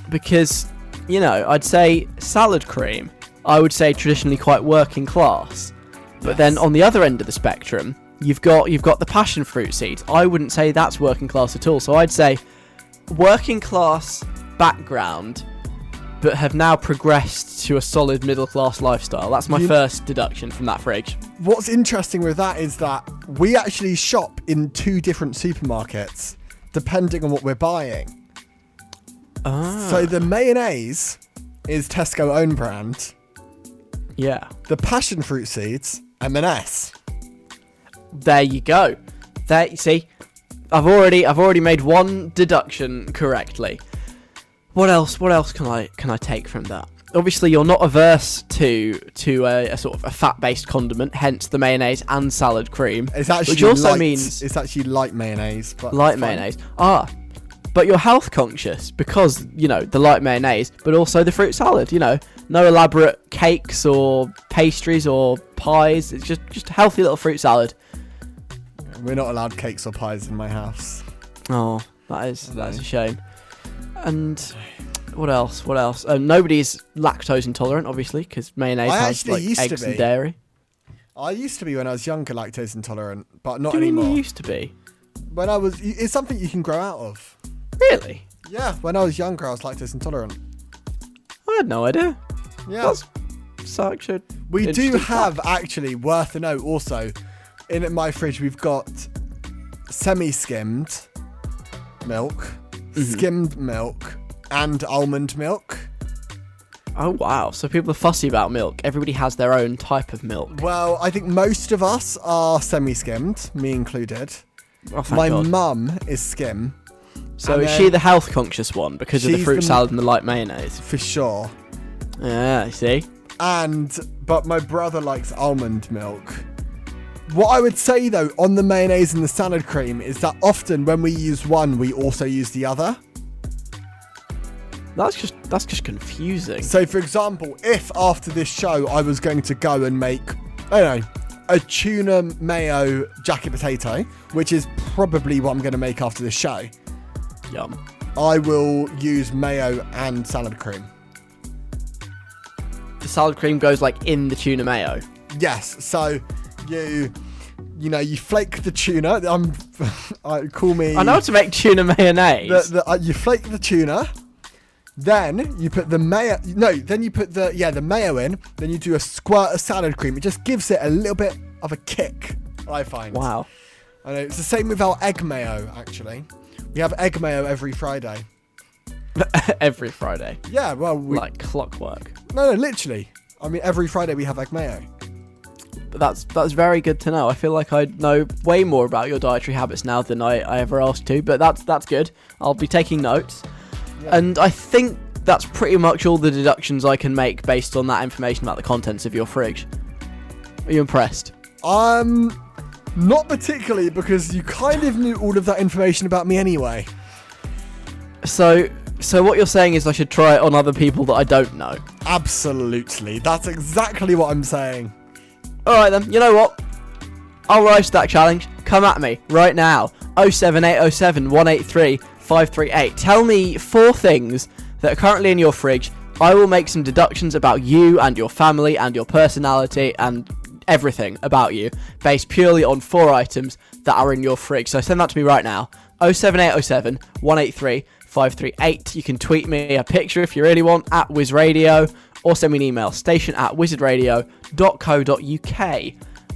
Because, you know, I'd say salad cream, I would say traditionally quite working class. But yes. Then on the other end of the spectrum, you've got the passion fruit seeds. I wouldn't say that's working class at all. So I'd say working class background, but have now progressed to a solid middle class lifestyle. That's my first deduction from that fridge. What's interesting with that is that we actually shop in 2 different supermarkets depending on what we're buying. Ah. So the mayonnaise is Tesco own brand. Yeah. The passion fruit seeds, M&S. There you go. There you see. I've already made 1 deduction correctly. What else can I take from that? Obviously, you're not averse to a sort of a fat-based condiment, hence the mayonnaise and salad cream. It's actually which also light, means it's actually light mayonnaise. But light mayonnaise. Ah. But you're health conscious because, you know, the light mayonnaise, but also the fruit salad, you know. No elaborate cakes or pastries or pies. It's just a healthy little fruit salad. We're not allowed cakes or pies in my house. Oh, that is a shame. And what else? Nobody's lactose intolerant, obviously, because mayonnaise has like eggs and dairy. I used to be when I was younger lactose intolerant, but not anymore. You used to be? When I was, it's something you can grow out of. Really? Yeah, when I was younger, I was lactose intolerant. I had no idea. Yeah. That's such a... We do have, actually, worth a note also, in my fridge, we've got semi-skimmed milk, skimmed milk, and almond milk. Oh, wow. So people are fussy about milk. Everybody has their own type of milk. Well, I think most of us are semi-skimmed, me included. Oh, my mum is skim. So is she the health conscious one because of the fruit salad and the light mayonnaise? For sure. Yeah, I see. But my brother likes almond milk. What I would say though on the mayonnaise and the salad cream is that often when we use one, we also use the other. That's just confusing. So for example, if after this show I was going to go and make, I don't know, a tuna mayo jacket potato, which is probably what I'm going to make after this show. Yum. I will use mayo and salad cream. The salad cream goes like in the tuna mayo? Yes. So you flake the tuna. I know how to make tuna mayonnaise. You flake the tuna. Then you put the mayo. No, then you put the mayo in. Then you do a squirt of salad cream. It just gives it a little bit of a kick, I find. Wow. I know. It's the same with our egg mayo, actually. We have egg mayo every Friday. Every Friday? Yeah, well... like clockwork. No, literally. I mean, every Friday we have egg mayo. But that's very good to know. I feel like I know way more about your dietary habits now than I ever asked to, but that's good. I'll be taking notes. Yeah. And I think that's pretty much all the deductions I can make based on that information about the contents of your fridge. Are you impressed? Not particularly, because you kind of knew all of that information about me anyway. So So what you're saying is I should try it on other people that I don't know. Absolutely. That's exactly what I'm saying. All right, then. You know what? I'll rise to that challenge. Come at me right now. 07807 183 538. Tell me four things that are currently in your fridge. I will make some deductions about you and your family and your personality and everything about you based purely on four items that are in your fridge. So send that to me right now. 07807 183 538. You can tweet me a picture if you really want at Wizz Radio, or send me an email, station@wizardradio.co.uk.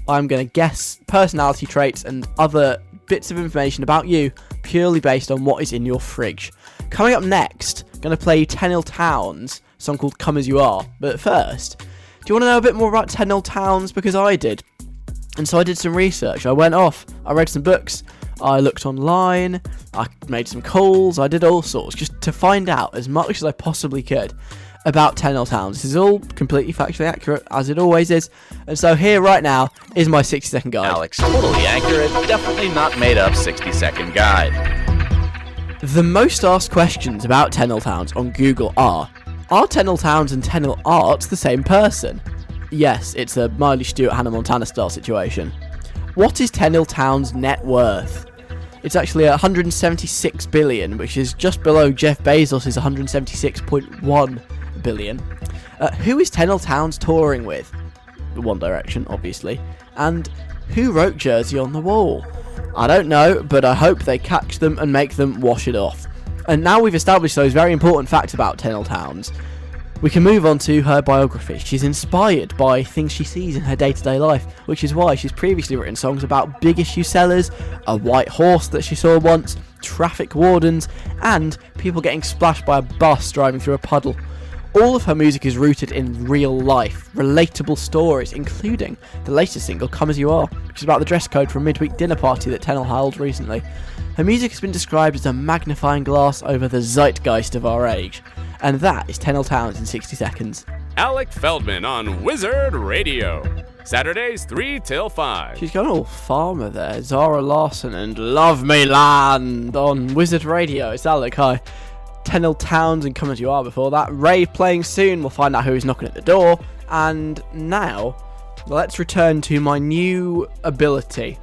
I'm going to guess personality traits and other bits of information about you purely based on what is in your fridge. Coming up next, I'm going to play Tenille Townes, a song called Come As You Are. But first, do you want to know a bit more about Tenille Townes? Because I did. And so I did some research. I went off, I read some books, I looked online, I made some calls, I did all sorts, just to find out as much as I possibly could about Tenille Townes. This is all completely factually accurate, as it always is, and so here right now is my 60-second guide. Alex, totally accurate, definitely not made up 60-second guide. The most asked questions about Tenille Townes on Google are Tenille Townes and Tenille Arts the same person? Yes, it's a Miley Stewart, Hannah Montana style situation. What is Tenille Townes' net worth? It's actually $176 billion, which is just below Jeff Bezos' $176.1 billion. Who is Tenille Townes touring with? One Direction, obviously. And who wrote Jersey on the Wall? I don't know, but I hope they catch them and make them wash it off. And now we've established those very important facts about Tenille Townes, we can move on to her biography. She's inspired by things she sees in her day-to-day life, which is why she's previously written songs about big issue sellers, a white horse that she saw once, traffic wardens, and people getting splashed by a bus driving through a puddle. All of her music is rooted in real life, relatable stories, including the latest single, Come As You Are, which is about the dress code for a midweek dinner party that Tenille held recently. Her music has been described as a magnifying glass over the zeitgeist of our age. And that is Tenille Townes in 60 seconds. Alec Feldman on Wizard Radio. Saturdays 3 till 5. She's got an old farmer there. Zara Larsson and Love Me Land on Wizard Radio. It's Alec, hi. Tenille Townes and Come As You Are before that. Ray playing soon. We'll find out who is knocking at the door. And now, let's return to my new ability.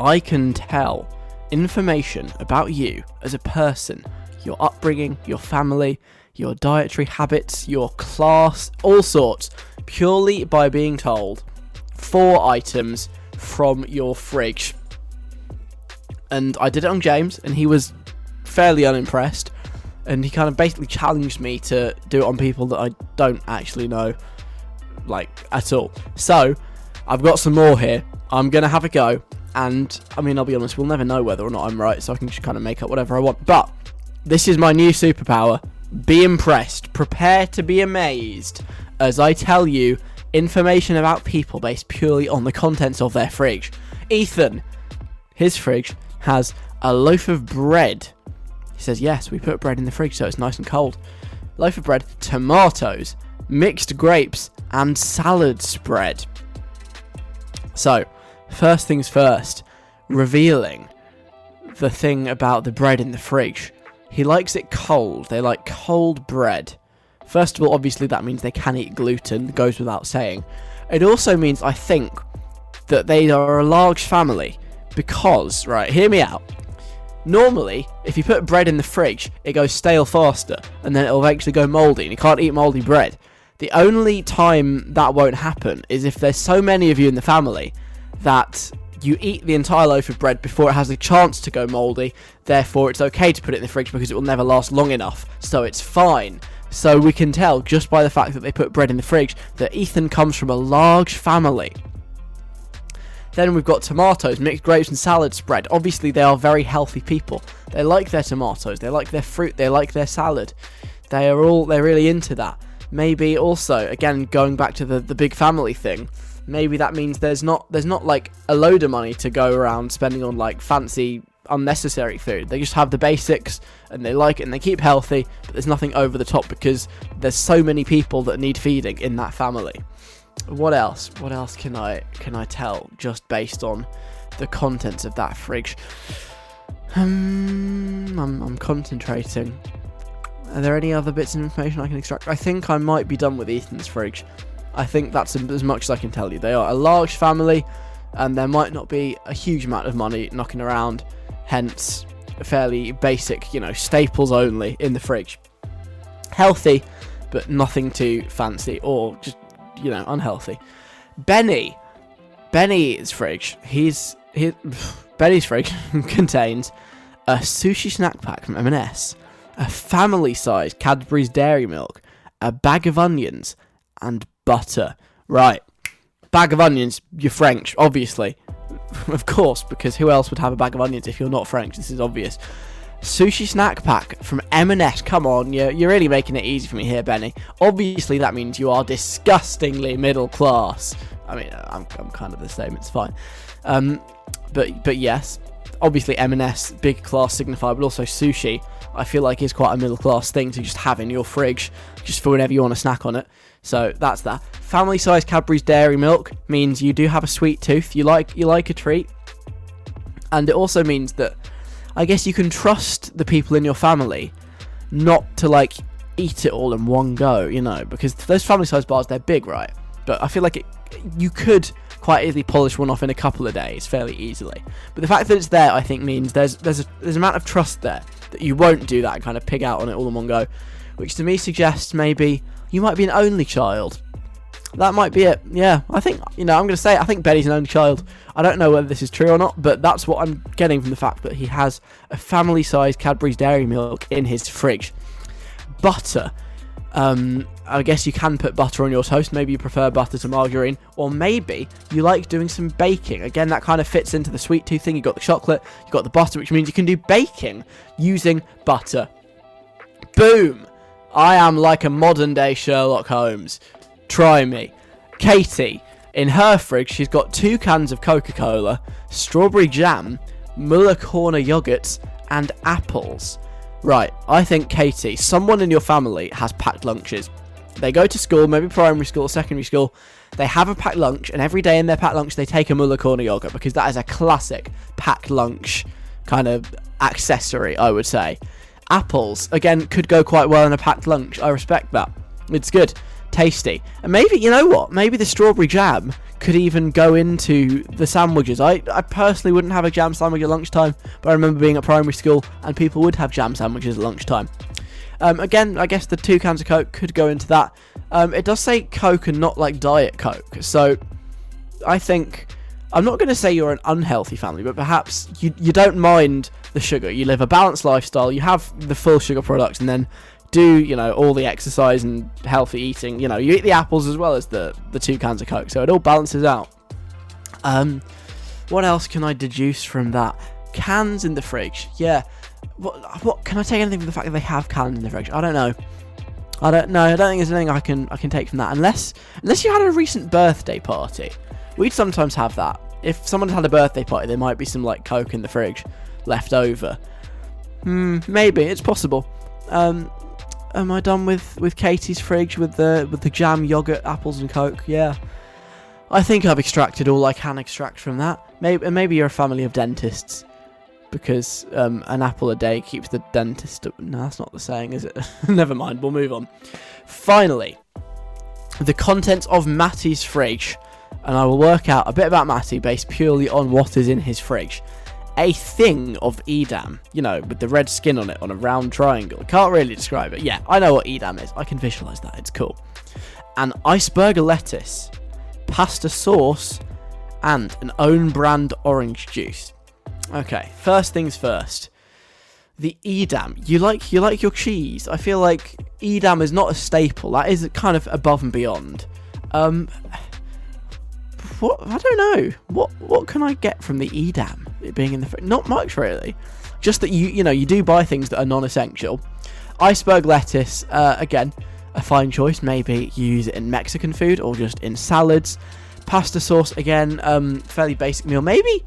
I can tell information about you as a person. Your upbringing, your family, your dietary habits, your class, all sorts, purely by being told four items from your fridge. And I did it on James, and he was fairly unimpressed, and he kind of basically challenged me to do it on people that I don't actually know, like, at all. So, I've got some more here. I'm going to have a go, and, I mean, I'll be honest, we'll never know whether or not I'm right, so I can just kind of make up whatever I want, but this is my new superpower. Be impressed. Prepare to be amazed as I tell you information about people based purely on the contents of their fridge. Ethan, his fridge has a loaf of bread. He says, yes, we put bread in the fridge so it's nice and cold. Loaf of bread, tomatoes, mixed grapes, and salad spread. So, first things first, revealing the thing about the bread in the fridge. He likes it cold. They like cold bread. First of all, obviously, that means they can eat gluten. Goes without saying. It also means, I think, that they are a large family because, right, hear me out. Normally, if you put bread in the fridge, it goes stale faster and then it'll eventually go mouldy and you can't eat mouldy bread. The only time that won't happen is if there's so many of you in the family that you eat the entire loaf of bread before it has a chance to go mouldy, therefore it's okay to put it in the fridge because it will never last long enough, so it's fine. So we can tell, just by the fact that they put bread in the fridge, that Ethan comes from a large family. Then we've got tomatoes, mixed grapes and salad spread. Obviously they are very healthy people. They like their tomatoes, they like their fruit, they like their salad. They're really into that. Maybe also, again, going back to the big family thing, maybe that means there's not like a load of money to go around spending on like fancy unnecessary food. They just have the basics and they like it and they keep healthy, but there's nothing over the top because there's so many people that need feeding in that family. What else? What else can I tell just based on the contents of that fridge? I'm concentrating. Are there any other bits of information I can extract? I think I might be done with Ethan's fridge. I think that's as much as I can tell you. They are a large family, and there might not be a huge amount of money knocking around, hence fairly basic, staples only in the fridge. Healthy, but nothing too fancy or just, unhealthy. Benny's fridge. Benny's fridge contains a sushi snack pack from M&S, a family-sized Cadbury's Dairy Milk, a bag of onions, and butter. Right. Bag of onions, you're French, obviously. Of course, because who else would have a bag of onions if you're not French? This is obvious. Sushi snack pack from M&S. Come on, you're really making it easy for me here, Benny. Obviously, that means you are disgustingly middle class. I mean, I'm kind of the same, it's fine. But yes, obviously M&S, big class signifier, but also sushi, I feel like is quite a middle class thing to just have in your fridge, just for whenever you want to snack on it. So that's that. Family size Cadbury's Dairy Milk means you do have a sweet tooth. You like a treat, and it also means that I guess you can trust the people in your family not to eat it all in one go, because those family size bars, they're big, right? But I feel like you could quite easily polish one off in a couple of days fairly easily. But the fact that it's there, I think, means there's an amount of trust there that you won't do that and kind of pig out on it all in one go, which to me suggests maybe you might be an only child. That might be it. Yeah, I think, I'm going to say it, I think Benny's an only child. I don't know whether this is true or not, but that's what I'm getting from the fact that he has a family-sized Cadbury's Dairy Milk in his fridge. Butter. I guess you can put butter on your toast. Maybe you prefer butter to margarine, or maybe you like doing some baking. Again, that kind of fits into the sweet tooth thing. You've got the chocolate, you've got the butter, which means you can do baking using butter. Boom! I am like a modern day Sherlock Holmes. Try me. Katie, in her fridge, she's got 2 cans of Coca-Cola, strawberry jam, Müller-Corner yoghurts, and apples. Right, I think, Katie, someone in your family has packed lunches. They go to school, maybe primary school, secondary school. They have a packed lunch, and every day in their packed lunch, they take a Müller-Corner yoghurt, because that is a classic packed lunch kind of accessory, I would say. Apples, again, could go quite well in a packed lunch. I respect that. It's good. Tasty. And maybe, you know what? Maybe the strawberry jam could even go into the sandwiches. I personally wouldn't have a jam sandwich at lunchtime, but I remember being at primary school and people would have jam sandwiches at lunchtime. Again, I guess the 2 cans of Coke could go into that. It does say Coke and not Diet Coke, so I think, I'm not going to say you're an unhealthy family, but perhaps you don't mind the sugar. You live a balanced lifestyle, you have the full sugar products, and then do, all the exercise and healthy eating. You eat the apples as well as the 2 cans of Coke, so it all balances out. What else can I deduce from that? Cans in the fridge. Yeah. What can I take anything from the fact that they have cans in the fridge? I don't know. I don't think there's anything I can take from that, unless you had a recent birthday party. We'd sometimes have that. If someone's had a birthday party, there might be some Coke in the fridge left over. Maybe it's possible. Am I done with Katie's fridge, with the jam, yogurt, apples and Coke? Yeah. I think I've extracted all I can extract from that. Maybe you're a family of dentists, because an apple a day keeps the dentist... No, that's not the saying, is it? Never mind, we'll move on. Finally, the contents of Matty's fridge, and I will work out a bit about Matty based purely on what is in his fridge. A thing of Edam, with the red skin on it, on a round triangle. Can't really describe it. Yeah, I know what Edam is. I can visualise that. It's cool. An iceberg lettuce, pasta sauce, and an own brand orange juice. Okay, first things first. The Edam. You like your cheese. I feel like Edam is not a staple. That is kind of above and beyond. What? I don't know. What can I get from the Edam? It being in the fridge? Not much, really. Just that you do buy things that are non-essential. Iceberg lettuce, again, a fine choice. Maybe you use it in Mexican food or just in salads. Pasta sauce, again, fairly basic meal. Maybe,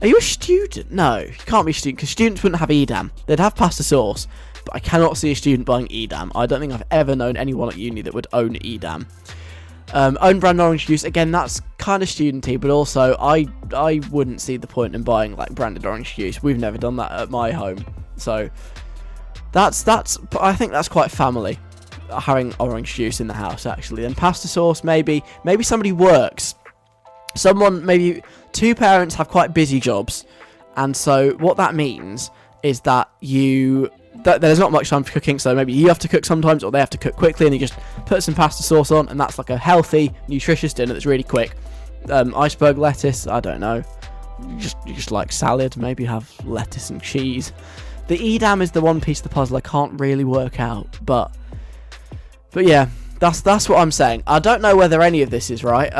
are you a student? No, you can't be a student, because students wouldn't have Edam. They'd have pasta sauce, but I cannot see a student buying Edam. I don't think I've ever known anyone at uni that would own Edam. Own brand orange juice, again, that's kind of studenty, but also I wouldn't see the point in buying branded orange juice. We've never done that at my home, so That's. I think that's quite family. Having orange juice in the house, actually, and pasta sauce. Maybe somebody works. Someone, maybe two parents have quite busy jobs, and so what that means is that there's not much time for cooking, so maybe you have to cook sometimes, or they have to cook quickly, and you just put some pasta sauce on, and that's like a healthy, nutritious dinner that's really quick. Iceberg lettuce, I don't know. You just like salad, maybe have lettuce and cheese. The Edam is the one piece of the puzzle I can't really work out, but yeah, that's what I'm saying. I don't know whether any of this is right.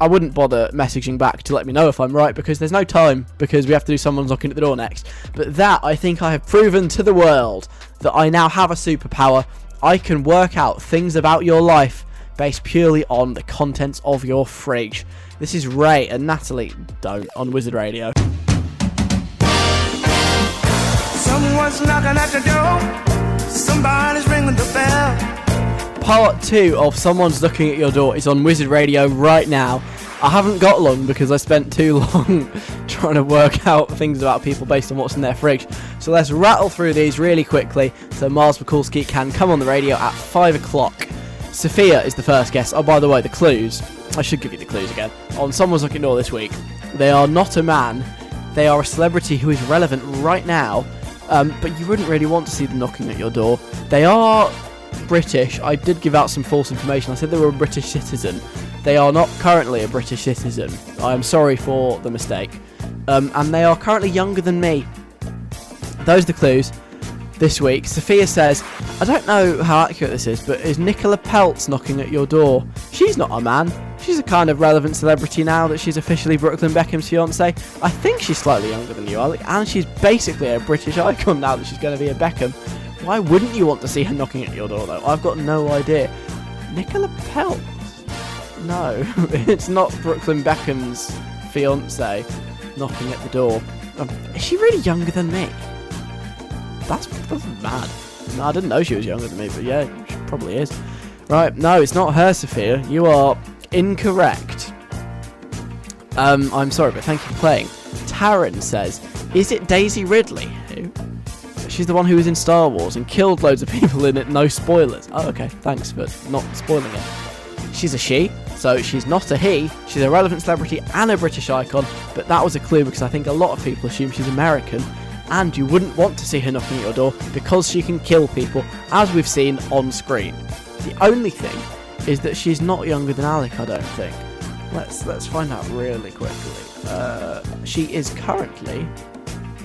I wouldn't bother messaging back to let me know if I'm right, because there's no time, because we have to do someone's knocking at the door next. But that, I think I have proven to the world that I now have a superpower. I can work out things about your life based purely on the contents of your fridge. This is Ray and Natalie Don't on Wizard Radio. Someone's knocking at the door. Somebody's ringing the bell. Part 2 of Someone's Looking at Your Door is on Wizard Radio right now. I haven't got long because I spent too long trying to work out things about people based on what's in their fridge. So let's rattle through these really quickly so Miles Mikulski can come on the radio at 5 o'clock. Sophia is the first guest. Oh, by the way, the clues. I should give you the clues again. On Someone's Looking at Your Door this week, they are not a man. They are a celebrity who is relevant right now, but you wouldn't really want to see them knocking at your door. They are British. I did give out some false information. I said they were a British citizen. They are not currently a British citizen. I am sorry for the mistake. And they are currently younger than me. Those are the clues this week. Sophia says, I don't know how accurate this is, but is Nicola Peltz knocking at your door? She's not a man. She's a kind of relevant celebrity now that she's officially Brooklyn Beckham's fiancée. I think she's slightly younger than you, Alec, and she's basically a British icon now that she's going to be a Beckham. Why wouldn't you want to see her knocking at your door, though? I've got no idea. Nicola Peltz? No, it's not Brooklyn Beckham's fiancée knocking at the door. Is she really younger than me? That's mad. No, I didn't know she was younger than me, but yeah, she probably is. Right, no, it's not her, Sophia. You are incorrect. I'm sorry, but thank you for playing. Taryn says, is it Daisy Ridley? Who? She's the one who was in Star Wars and killed loads of people in it, no spoilers. Oh, okay, thanks for not spoiling it. She's a she, so she's not a he. She's a relevant celebrity and a British icon, but that was a clue because I think a lot of people assume she's American, and you wouldn't want to see her knocking at your door because she can kill people, as we've seen on screen. The only thing is that she's not younger than Alec, I don't think. Let's find out really quickly. She is currently...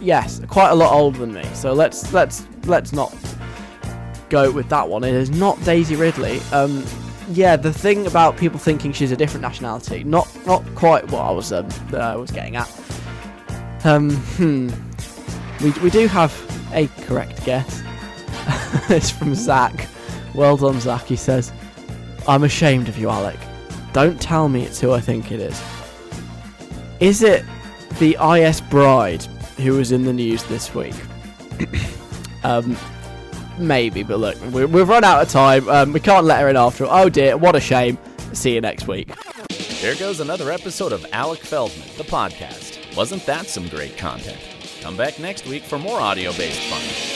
Yes, quite a lot older than me. So let's not go with that one. It is not Daisy Ridley. Yeah, the thing about people thinking she's a different nationality, not quite what I was getting at. We do have a correct guess. It's from Zach. Well done, Zach. He says, "I'm ashamed of you, Alec. Don't tell me it's who I think it is. Is it the IS bride?" Who was in the news this week? Maybe, but look, we've run out of time. We can't let her in after all. Oh dear, what a shame. See you next week. There goes another episode of Alec Feldman, the podcast. Wasn't that some great content? Come back next week for more audio-based fun.